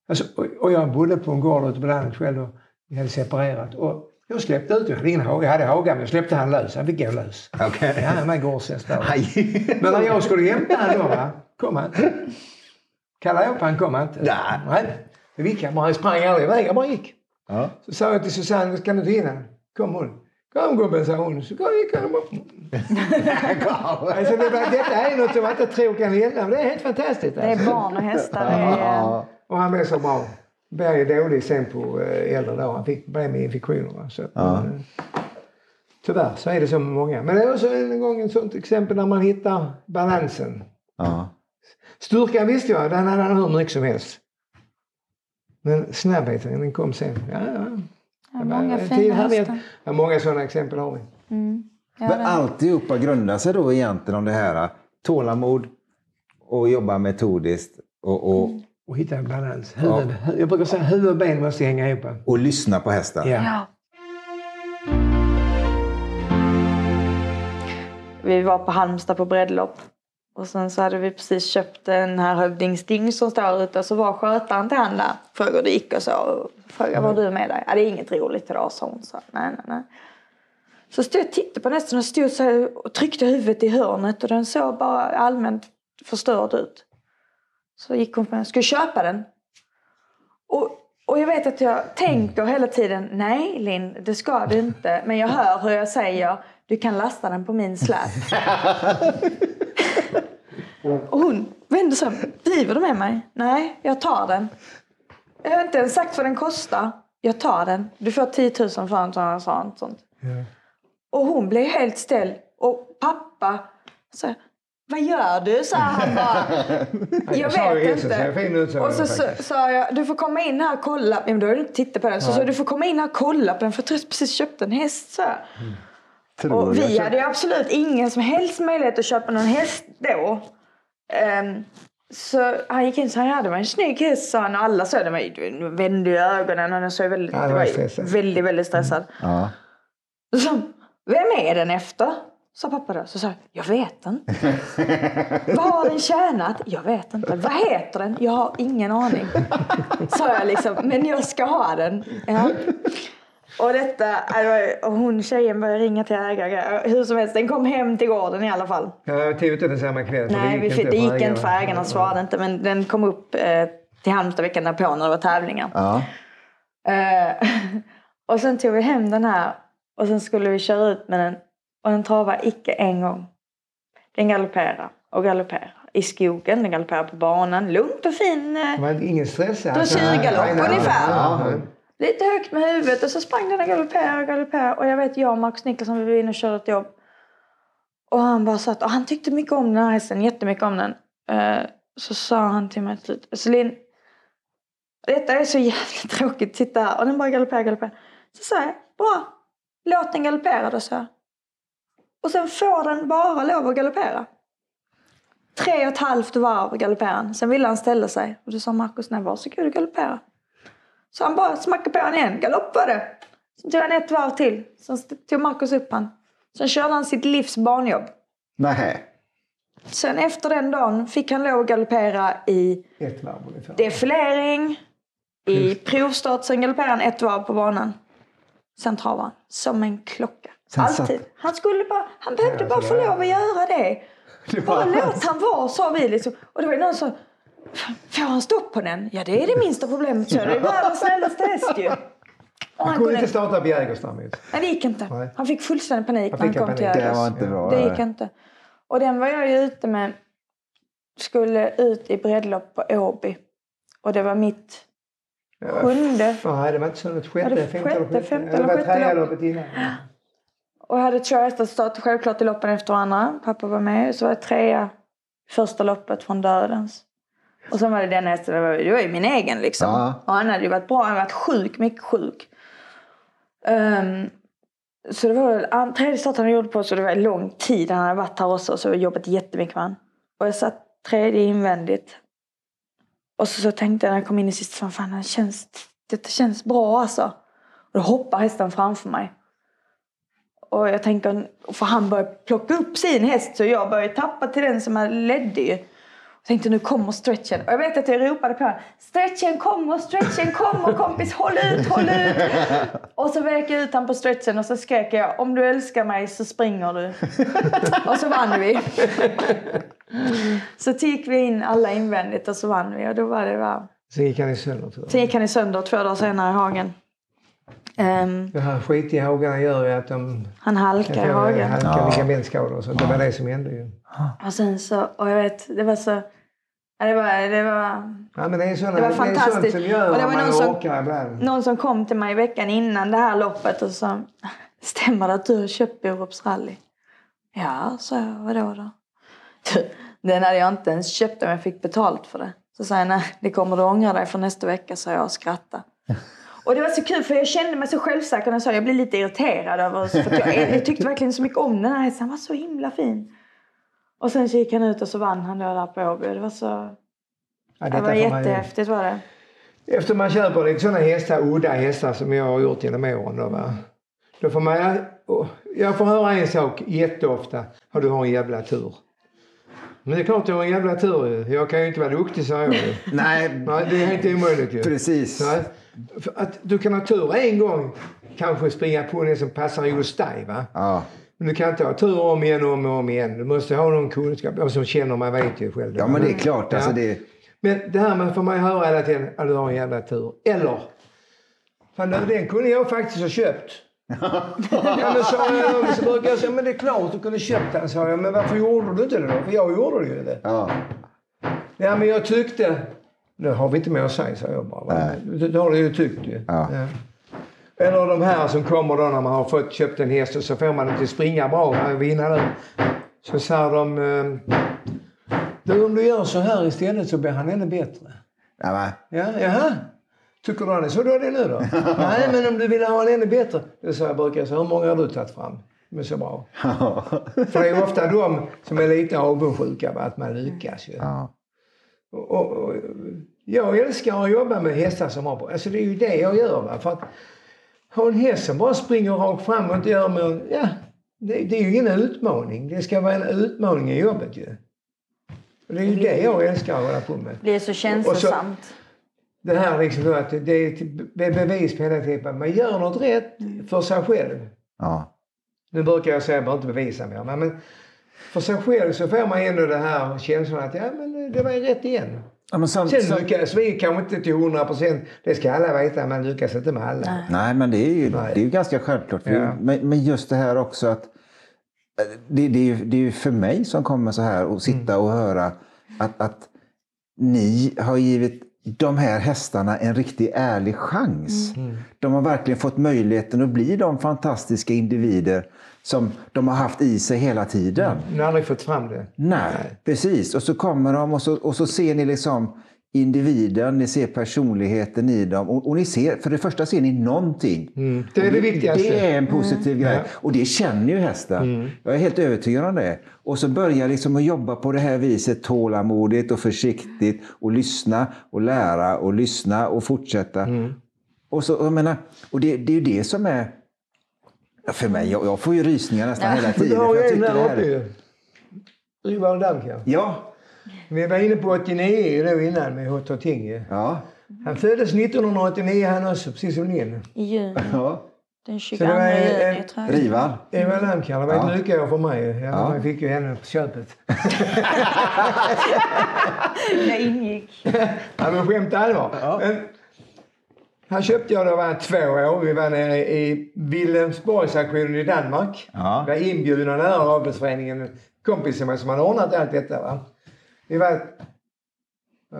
Alltså, och jag bodde på en gård ute på landet själv. Och vi hade separerat. Och jag släppte ut, jag hade haga, men jag släppte han lös. Han fick gå lös. Okay. Ja, han var gårdshäst där. Men när jag skulle hämta han då, va? Kom han. Kallade jag upp han, kom han inte. Nej. Det gick han bara, jag sprang aldrig iväg, jag bara gick. Ja. Så sa jag till Susanne, ska du inte hinna? Kom hon. Kom gubben, sa hon. Så gick han upp. Alltså detta är något som jag inte tror kan hända. Det är helt fantastiskt. Alltså. Det är barn och hästar. Ja. Och han blev så bra. Berg är dålig sen på äldre då. Han fick börja med infektionerna. Så. Ja. Tyvärr så är det så många. Men det är också en gång ett sånt exempel när man hittar balansen. Ja. Styrkan visste jag. Den hade han hur mycket som helst. Men snabbheten den kom sen. Ja, många fina hästar. Ja, många sådana exempel har vi. Ja, men alltihopa grundar sig då egentligen om det här. Tålamod och jobba metodiskt och hitta en balans. Jag brukar säga huvud och ben måste hänga ihop. Och lyssna på hästar. Ja. Vi var på Halmstad på breddlopp. Och sen så hade vi precis köpt den här hövdingsting som står ute. Så var skötaren till han där. Frågade det gick och så. Frågade var du med dig? Ja, det är inget roligt idag, sa hon. Så, nej. Så stod jag och tittade på nästan och stod så här och tryckte huvudet i hörnet. Och den såg bara allmänt förstörd ut. Så gick hon på den. Ska köpa den? Och jag vet att jag tänker hela tiden. Nej, Linn, det ska du inte. Men jag hör hur jag säger. Du kan lasta den på min släp. Och hon vände sig. Driver du med mig? Nej, jag tar den. Jag har inte ens sagt vad den kostar. Jag tar den. Du får 10 000 för en sånt. Yeah. Och hon blev helt still. Och pappa så. Vad gör du? Sa han bara. Jag vet inte. Och så sa jag, du får komma in här och kolla. Men då har du inte tittat på den. Så du får komma in här och kolla på den. För jag precis köpt en häst. Så. Och vi hade ju absolut ingen som helst möjlighet att köpa någon häst då. Så han gick in så han hade en snygg häst. Så han och alla så vände i ögonen. Och den såg väldigt, det var väldigt, väldigt stressad. Ja. Så, vem är den efter? Sa pappa då. Så sa jag vet inte. Vad har den tjänat? Jag vet inte. Vad heter den? Jag har ingen aning. Sa jag liksom. Men jag ska ha den. Ja. Och detta. Och hon tjejen började ringa till ägare. Hur som helst. Den kom hem till gården i alla fall. Ja, jag tog ut den samma kväll. Nej, det gick inte för ägarna. Svarade inte. Men den kom upp till Halmstad veckan därpå när det var tävlingar. Ja. Och sen tog vi hem den här. Och sen skulle vi köra ut med den. Och den travar icke en gång. Den galopperar. I skogen, den galopperar på banan. Lugnt och fin. Det var ingen stress. Dressyrgalopp ungefär. Ja. Lite högt med huvudet. Och så sprang den och galopperar. Och jag vet, jag och Marcus Nicholson, vi var inne och körde ett jobb. Och han bara satt. Och han tyckte mycket om den här hästen. Jättemycket om den. Så sa han till mig till slut. Så Linn, detta är så jävligt tråkigt. Titta här. Och den bara galopperar. Så sa jag, bra. Låt den galoppera då, så här. Och sen får den bara lov att galoppera. 3,5 varv galopperade. Sen ville han ställa sig. Och då sa Marcus, nej, varsågod att galoppera. Så han bara smackade på honom igen. Galopp var det. Sen tog han ett varv till. Sen tog Marcus upp han. Sen körde han sitt livs barnjobb. Nej. Sen efter den dagen fick han lov att galoppera i defilering. I provstart. Sen galopperade han ett varv på banan. Sen travade han som en klocka. Alltid. Han behövde bara få lov att göra det. Bara låt han vara, sa vi liksom. Och det var någon som, får han stopp på den? Ja, det är det minsta problemet. Det är världens snällaste häst ju. Han kunde inte starta Bjergårdstam. Nej, det gick inte. Nej. Han fick fullständig panik när han kom panik. Till Järgas. Det var inte bra. Det gick inte. Och den var jag ju ute med. Skulle ut i bredlopp på Åby. Och det var mitt sjunde. Nej, det var inte sådant sjätte, femte eller sjätte loppet innan. Och jag hade kört start självklart i loppen efter andra. Pappa var med. Så var jag trea första loppet från dödens. Och sen var det den hästen. Det var ju min egen liksom. Ja. Och han hade ju varit bra. Han hade varit sjuk. Mycket sjuk. Så det var tredje starten han gjorde på. Så det var lång tid. Han hade varit här också. Så jag jobbade jättemycket med han. Och jag satt tredje invändigt. Och så tänkte jag när jag kom in i sista. Fan, det känns bra alltså. Och då hoppar hästen framför mig. Och jag tänker, för han började plocka upp sin häst. Så jag började tappa till den som han ledde ju. Jag tänkte, nu kommer stretchen. Och jag vet att jag ropade på honom. Stretchen kommer, kompis. Håll ut. Och så väg jag ut han på stretchen. Och så skrek jag, om du älskar mig så springer du. Och så vann vi. Så gick vi in alla invändigt och så vann vi. Och då var det bara... Sen gick han i sönder 2 dagar senare i hagen. Det här skit i hagarna gör ju att de... Han halkar i hagen. Han halkar ligamentskador. Så det var det som hände ju. Och sen så... Och jag vet, det var så... Det var fantastiskt. Det är sånt som gör och det var man åker ibland. Någon som kom till mig i veckan innan det här loppet och sa... Stämmer det att du har köpt Europs rally? Ja, sa jag. Vadå? Den hade jag inte ens köpt om jag fick betalt för det. Så sa jag, nej, det kommer du ångra dig för nästa vecka, sa jag och skrattade. Och det var så kul för jag kände mig så självsäker när jag sa jag blev lite irriterad över oss. För jag tyckte verkligen så mycket om den här hästen. Han var så himla fin. Och sen gick han ut och så vann han där på Åby. Det var så... Ja, det var jättehäftigt var det. Efter man köper liksom sådana hästar, udda hästar som jag har gjort genom åren. Då, va? Då får man... Jag får höra en sak jätteofta. Har du en jävla tur. Men det är klart jag har en jävla tur. Jag kan ju inte vara duktig, sa jag. Nej, det är inte omöjligt ju. Precis. Nej. Att du kan ha tur en gång, kanske springa på den som passar just dig, va? Ja. Men du kan inte ha tur om igen. Du måste ha någon kunskap. Och som känner man vet ju själv. Ja, men det är klart. Ja. Alltså det... Men det här man får man höra hela tiden att du har en jävla tur. Eller, fan, den kunde jag faktiskt ha köpt. Ja, men sa jag, så brukar jag säga, men det är klart du kunde köpt den, sa jag. Men varför gjorde du inte det då? För jag gjorde ju det. Ja. Ja, men jag tyckte... Nu har vi inte mer att säga, så jag bara. Det har du ju tyckt ju. Ja. Ja. Eller de här som kommer då när man har fått köpt en häst och så får man inte springa bra och vinna den. Så säger de, om du gör så här istället så blir han ännu bättre. Ja. Tycker du han är så dålig nu då? Nej, men om du vill ha en ännu bättre. Det så jag brukar säga, hur många har du tagit fram? Men så bra. Ja. För det är ofta de som är lite avundsjuka på att man lyckas ju. Ja. Och jag älskar att jobba med hästar som har på. Alltså det är ju det jag gör, va? För att ha en häst som bara springer rakt fram och inte gör med... Ja, det är ju ingen utmaning. Det ska vara en utmaning i jobbet ju. Och det är ju det jag älskar att hålla på med. Det är så känslosamt. Så, det här liksom att det är bevis på hela tiden. Man gör något rätt för sig själv. Ja. Nu brukar jag säga att man inte bevisa mer. Men för sig själv så får man ändå det här känslan att ja, men det var ju rätt igen. Ja, men sen lyckas vi kanske inte till 100%. Det ska alla veta, men lyckas inte med alla. Nej, men det är ju ganska självklart. Ja. Men just det här också att det är ju för mig som kommer så här och sitta och höra att ni har givit de här hästarna en riktigt ärlig chans. Mm. De har verkligen fått möjligheten att bli de fantastiska individer som de har haft i sig hela tiden. Ni har aldrig fått fram det. Nej, precis. Och så kommer de och så ser ni liksom individen, ni ser personligheten i dem. Och ni ser, för det första ser ni någonting. Mm. Det är det viktigaste. Det är en positiv grej. Ja. Och det känner ju hästen. Mm. Jag är helt övertygad om det. Och så börjar liksom att jobba på det här viset tålamodigt och försiktigt. Och lyssna och lära och lyssna och fortsätta. Mm. Och så, jag menar, och det är ju det som är... För mig, jag får ju rysningar nästan hela tiden. För jag tycker det här är... Du var en danskare. Ja. Vi var inne på 89 då innan med Hot Tinge. Ja. Han föddes 1989 han också, precis som Linn. I juni. Ja. Den 22 juni, tror jag. Rivar. Jag var en danskare, det var ett lycka för mig. Jag fick ju henne på köpet. Jag ingick. Ja, men skämt allvar. Ja. Han köpte jag när jag var 2 år. Vi var nere i Wilhelmsborgsaktionen i Danmark. Ja. Vi var inbjudna där av arbetsföreningen. Kompisen som hade ordnat allt detta. Va? Vi var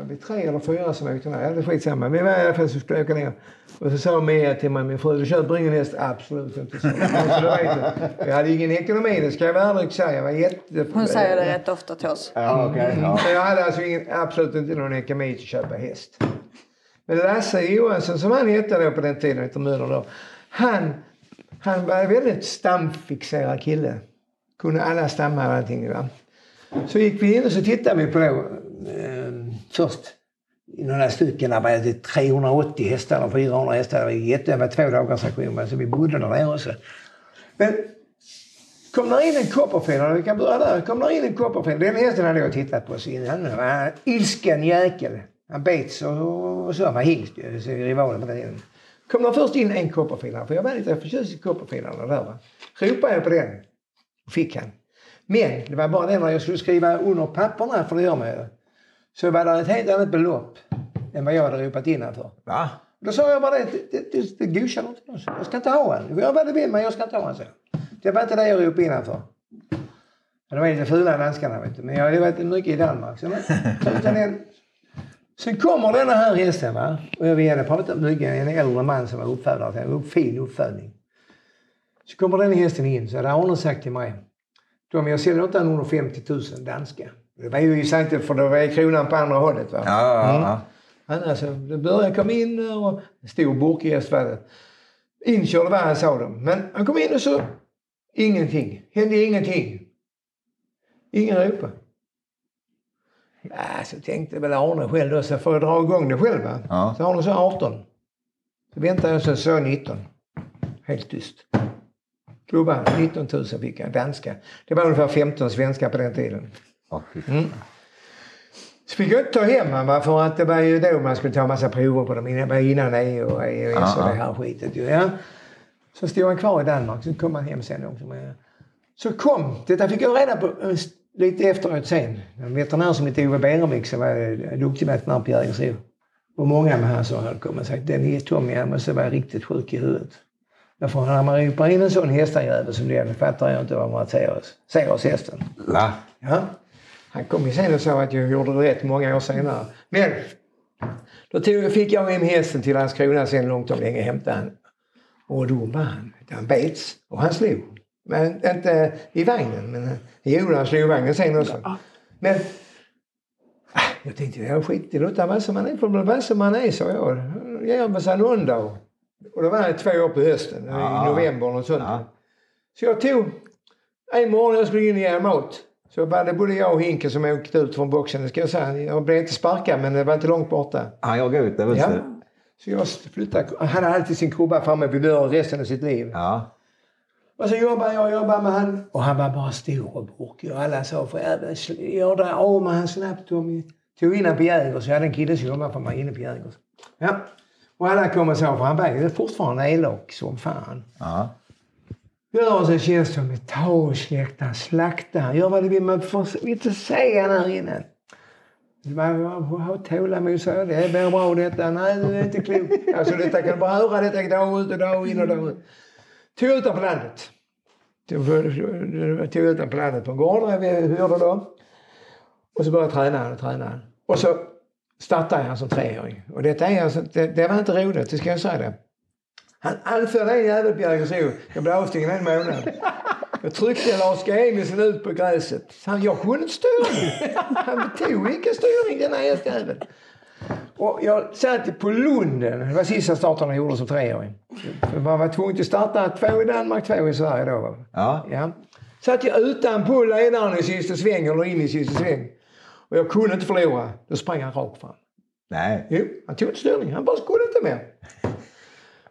vi 3 eller 4 som åkte ner. Det är skitsamma. Vi var i alla fall som skulle åka ner. Och så sa Mia till mig, min fru, du köper ingen häst. Absolut inte så. Jag hade ingen ekonomi, det ska jag aldrig säga. Hon säger det rätt ofta till oss. Ja, okay, ja. Så jag hade alltså absolut inte någon ekonomi att köpa häst. Men Lasse Johansson, som han hette då på den tiden, heter Müller då. Han var en väldigt stamfixerad kille. Kunde alla stammar och allting. Va? Så gick vi in och så tittade vi på då, först i några stycken där var det 380 hästar och 400 hästar. Det var jätteöver 2-dagarsaktion, så vi bodde där också. Men kom där in en kopparfälla, vi kan börja där. Kom där in en kopparfälla. Den hästen hade jag tittat på så innan. Det var en ilsken jäkel. Han bets och så. Man hingst ju. Så rivalen på den. Kom då först in en kopparfilare. För jag var lite förtjust i kopparfilarna där. Va? Ropade jag på den. Och fick han. Men det var bara den där jag skulle skriva under papperna. För det gör man ju. Så var det ett helt annat belopp. Än vad jag hade ropat innan för. Va? Då sa jag bara det godkänner inte oss. Jag ska inte ha han. Jag vad det vill men jag ska inte ha han så. Det var inte det jag ropade innan för. Det var lite fula danskarna vet du. Men jag hade varit mycket i Danmark. Så sen kommer den här hästen va? Och vi hade pratat mycket med en äldre man som var uppfödare. En fin uppfödning. Så kommer den hästen in. Så hade Arne sagt till mig. De jag säljer 850 000 danska. Det var ju inte för det var kronan på andra hållet va? Ja. Alltså, det började komma in och en stor burkhäst var det. Inkörd var han sa de. Men han kom in och så ingenting. Hände ingenting. Ingen ropa. Ja, så tänkte väl Arne själv då, så får jag dra igång det själv va? Ja. Så Arne sa 18. Så väntade jag så sa 19. Helt tyst. Klubban, 19 000 fick jag, danska. Det var ungefär 15 svenskar på den tiden. Mm. Så fick jag inte ta hem va? För att det var ju då man skulle ta en massa prover på dem innan EU och EES och det här skitet ju. Ja. Så stod han kvar i Danmark, så kom han hem sen också. Så kom, detta fick jag reda på lite efteråt sen. En veterinär som inte Ove Beremik som var duktig veterinär på Järgaså. Och många med här som hade kommit och sagt den är Tommy, han måste vara riktigt sjuk i huvudet. Därför när man ryper in en sån hästargräver som det är, fattar jag inte vad man säger oss hästen. Va? Ja. Han kom ju sen och sa att jag gjorde rätt många år senare. Men då fick jag hem hästen till hans krona sen långt om länge hämtade han. Och då var han bets och han slog. Men inte i vagnen, men Jonas slog i vagnen sen också. Ja. Men jag tänkte, det är skit, det låter vad som man är, för det var som man är, sa jag. Jag jobbade sedan någon dag. Och det var 2 år på hösten, i november och sånt. Ja. Så jag tog, en morgon jag skulle in och göra mat. Så var det både jag och Hinke som åkte ut från boxen, det ska jag säga. Jag blev inte sparkad, men det var inte långt borta. Ja, jag går ut, det var inte. Ja. Så jag flyttade, han hade alltid sin krubba framme vid dörren resten av sitt liv. Ja. Och så jobbade jag med han. Och han var bara stor och burkig. Och alla sa för jag gjorde av med han snabbt. Tog in han på Jäger. Så jag hade en kille som jobbade för mig inne på Jäger. Ja. Och alla kom och sa för han var fortfarande elak som fan. Ja. Gör så känns som ett tåsläkta, slakta. Gör vad det vill man får inte säga där inne. Vad tålar mig så? Det är bra detta. Nej, det är inte klokt. Alltså detta kan bara höra detta dag ut och dag in och dag ut. Tog ut på landet. Tog ut på landet på en gård där vi hörde då. Och så började träna. Och så startade han som 3-åring. Och detta är alltså, det var inte roligt, det ska jag säga det. Han anförde en jävla bjärgaså. Jag blev avstängd en månad. Jag tryckte Lars Gamisen ut på gräset. Jag kunde inte styrning. Han tog inte styrning den här jävla. Och jag satt på Lunden. Det var sista starten jag gjorde som 3-åring. Man var tvungen att starta 2 i Danmark, 2 i Sverige då. Ja. Satt jag utanpå ledaren i sista sväng eller in i sista sväng. Och jag kunde inte förlora. Då sprang han rakt fram. Nej. Jo, han tog inte styrning. Han bara skulle inte mer.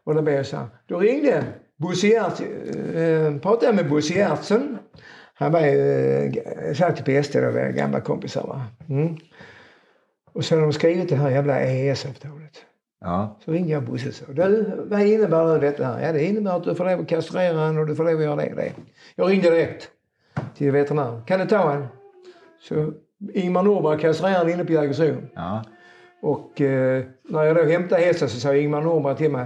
Och då blev jag så här. Då ringde Busse Hjärtsen. Pratade jag med Busse Hjärtsen. Han var ju satt på SD då. Vi var gamla kompisar va. Mm. Och så har de skrivit det här jävla EES-avtalet. Ja. Så ringde jag Bosse och sa, vad innebär detta här? Ja, det innebär att du får lov att kastrera han och du får lov att göra det. Jag ringde direkt till veterinären. Kan du ta han? Så Ingmar Norrberg kastrerade han inne på Jägaså. Ja. Och när jag då hämtade hästen så sa Ingmar Norrberg till mig,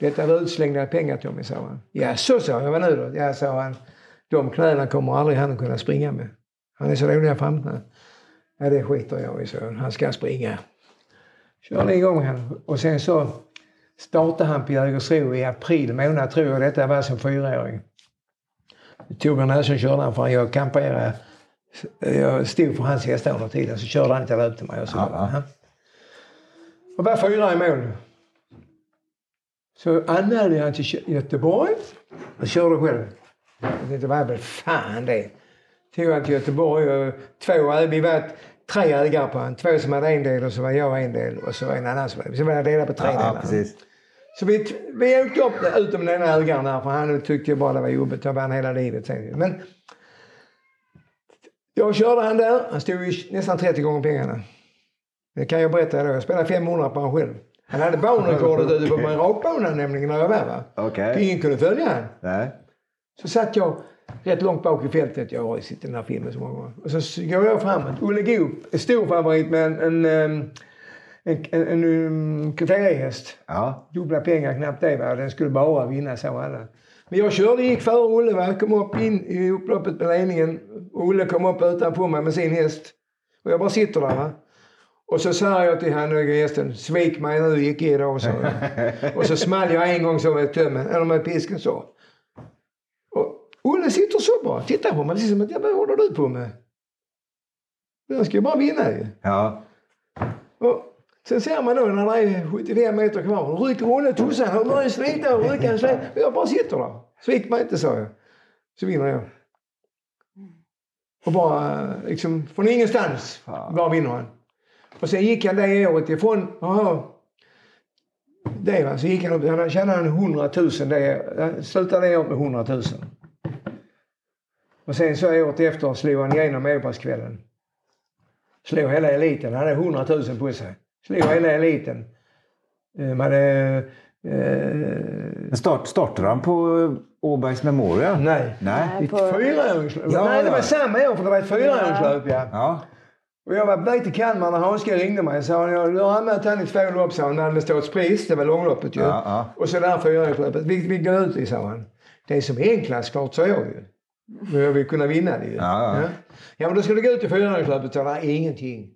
detta var utslängda pengar, Tommy, sa han. Ja, så sa jag, vad nu då? Ja, sa han, de knäna kommer aldrig han att kunna springa med. Han är så rolig här framme. Ja, det skiter jag i, så han ska springa. Körde igång han. Och sen så startade han på Jägaså i april månad, tror jag. Detta var som 4-åring. Tog han här så körde han, för jag kamperade. Jag stod för hans hästar under tiden, så körde han inte där upp till mig. Och så ja. Och var 4 i mål. Så anmälde jag till Göteborg och körde själv. Jag tänkte, vad är det fan det? Tog han till Göteborg och 2 vi var 3 ägare på han. 2 som hade en del och så var jag en del och så var en annan som var. Så var jag delad på 3 delar. Ja, precis. Så vi åkte upp utom den ena ägaren här, för han tyckte bara det var jobbigt. Han vann hela livet. Men jag körde han där. Han stod ju nästan 30 gånger pengarna. Det kan jag berätta då. Jag spelade 500 på han själv. Han hade banrekordet ute på en rakbana nämligen när jag var va. Okay. Ingen kunde följa han. Nej. Så satt jag rätt långt bak i fältet. Jag har sett den här filmen så många gånger. Och så går jag framåt. Olle Goop, en stor favorit med en kriteriehäst. Ja. Dubbla pengar knappt det va. Den skulle bara vinna så alla. Men jag körde, gick före Olle va. Kom upp in i upploppet med ledningen. Olle kom upp utanpå mig med sin häst. Och jag bara sitter där va. Och så sa jag till han och gästen, svik mig nu, gick i idag. Så. Och så small jag en gång så med tömmen, eller med pisken så. Och Olle sitter så bra, tittar på mig, precis som att jag bara, håller du på med? Jag ska ju bara vinna ju. Ja. Och sen ser man då när det är 75 meter kvar, och rycker Olle tossan, och börjar slita och rycker en släng. Och jag bara sitter där, svik mig inte, sa jag. Så vinner jag. Och bara, liksom, från ingenstans, bara vinner han. Och sen gick han det året ifrån. Det var så gick han upp. Han tjänade 100 000. Han slutade det året med 100 000. Och sen så året efter slog han igenom Åbergskvällen. Slog hela eliten. Han hade 100 000 på sig. Slog hela eliten. Man hade... Startade han på Åbergs Memoria? Nej. Ett 4-åringslöp. Ja, nej, det var samma år för det var ett 4-åringslöp, ja. Och jag var bläck till Kalmar när Hanska ringde mig och sa jag har anmält han i 2 lopp, sa han. Det hade stått pris, det var långloppet ju. Ja. Och så därför gör jag loppet. Vi går ut i, sa han. Det är som enklast, klart, sa jag ju. Men jag vill kunna vinna det ju. Ja. Ja, men då ska du gå ut i 4-årsloppet, sa han. Ingenting.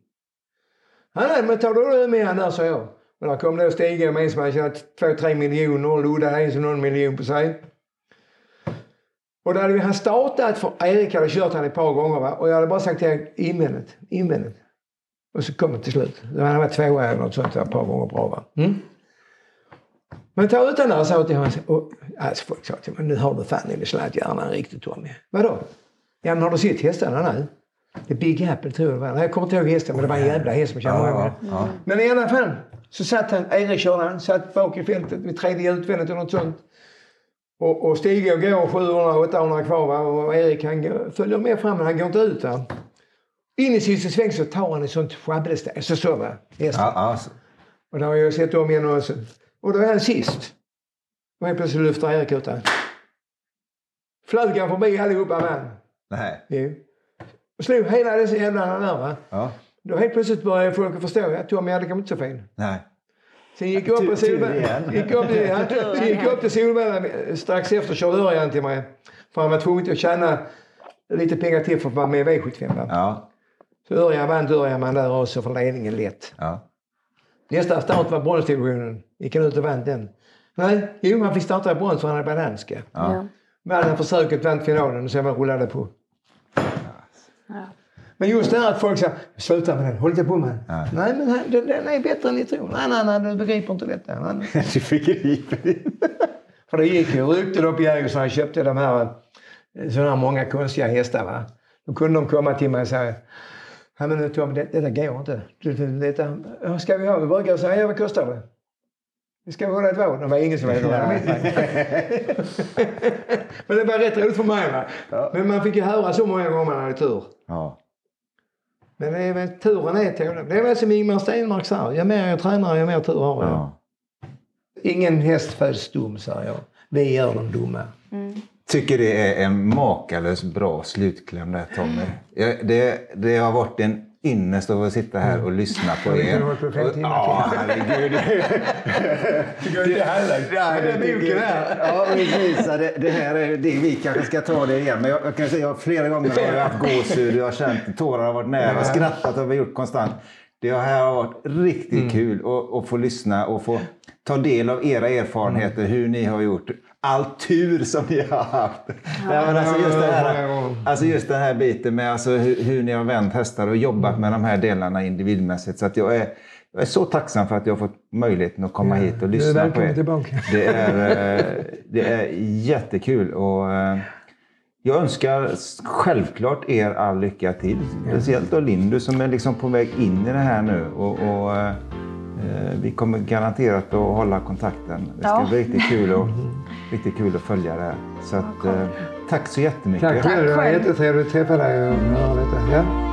Nej, men tar du med han där, sa jag. Och där kom det att stiga med en som hade tjänat 2-3 miljoner och lodade en som någon miljon på sig. Och då hade han startat, för Erik hade kört han ett par gånger va? Och jag hade bara sagt till Erik, invändigt. Och så kom det till slut. Han hade varit 2 år eller något sånt, ett par gånger bra va? Mm. Men ta ut den där, sa jag till honom. Och, alltså folk sa till mig, nu har du fan i släthjärnan riktigt, Tommy. Vadå? Ja, men har du sett hästarna nu? Det Big Apple tror jag det var. Nej, jag kommer inte ihåg hästen, men det var en jävla häst som kände många. Ja. Men i alla fall så satt han, Erik körde han, satt bak i fältet med 3D utvändigt och något sånt. Och Stig och går 700-800 kvar va? Och Erik han följer med fram, men han går inte ut där. In i sista sväng så tar han ett sånt schabbelsteg. Så står det. Ja. Och då har jag sett om igen också. Och då är han sist. Och helt plötsligt lyfter Erik ut där. Flög han förbi allihopa man. Nej. Jo. Och slog hela dessa jävlarna där va? Ja. Då helt plötsligt började folk att förstå att Tommy hade kommit så fin. Nej. Sen gick jag upp till Solvalla strax efter, körde Örjan till mig. För han var tvungen att tjäna lite pengar till för att vara med i V75. Ja. Så Örjan vann Örjan där också för ledningen lätt. Ja. Nästa start var bronsdivisionen. Gick han ut och vann den? Nej, jo, han fick starta i brons för han hade bananska. Ja. Men han försökte vann finalen och sen var rullade på. Ja. Men just det här att folk säger, sluta med den, håll inte på med den. Ja. Nej, men den är bättre än ni tror. Nej, du begriper inte detta. Man. Du begriper inte. För det gick ju, ryckte upp i Jägaså och köpte de här, sådana här många konstiga hästar va. Då kunde de komma till mig och säga, nej men Tom, detta går inte. Detta, ska vi ha, vi brukar säga, ja vad kostar det? Vi ska hålla ett val. Det var ingen som var det. Men det var rätt roligt för mig va. Ja. Men man fick ju höra så många gånger man hade tur. Ja. Men det är väl turen är till honom. Det är väl som Ingmar Stenmark sa. Ju mer jag tränar, ju mer tur har jag. Ja. Ingen häst föds dum, sa jag. Vi gör dem dumma. Mm. Tycker det är en makalös bra slutkläm där, Tommy. Det har varit en ynnest att sitta här och lyssna på er. Ja, herregud. Tycker inte heller. Det här är det vi kanske ska ta det igen. Men jag kan säga att flera gånger har jag haft gåshud. Jag har känt tårar har varit nära. Jag skrattat och gjort konstant. Det här har varit riktigt kul att få lyssna och få ta del av era erfarenheter. Hur ni har gjort all tur som ni har haft. Ja. Men just den här biten med hur ni har vänt hästar och jobbat med de här delarna individmässigt. Så att jag är så tacksam för att jag har fått möjligheten att komma hit och lyssna på er. Tillbaka. Det är jättekul och... Jag önskar självklart er all lycka till. Speciellt av Linn som är liksom på väg in i det här nu. Och vi kommer garanterat att hålla kontakten. Det ska bli riktigt kul att följa det här. Så att, tack så jättemycket. Tack själv. Jag är jättetrevlig att träffa dig.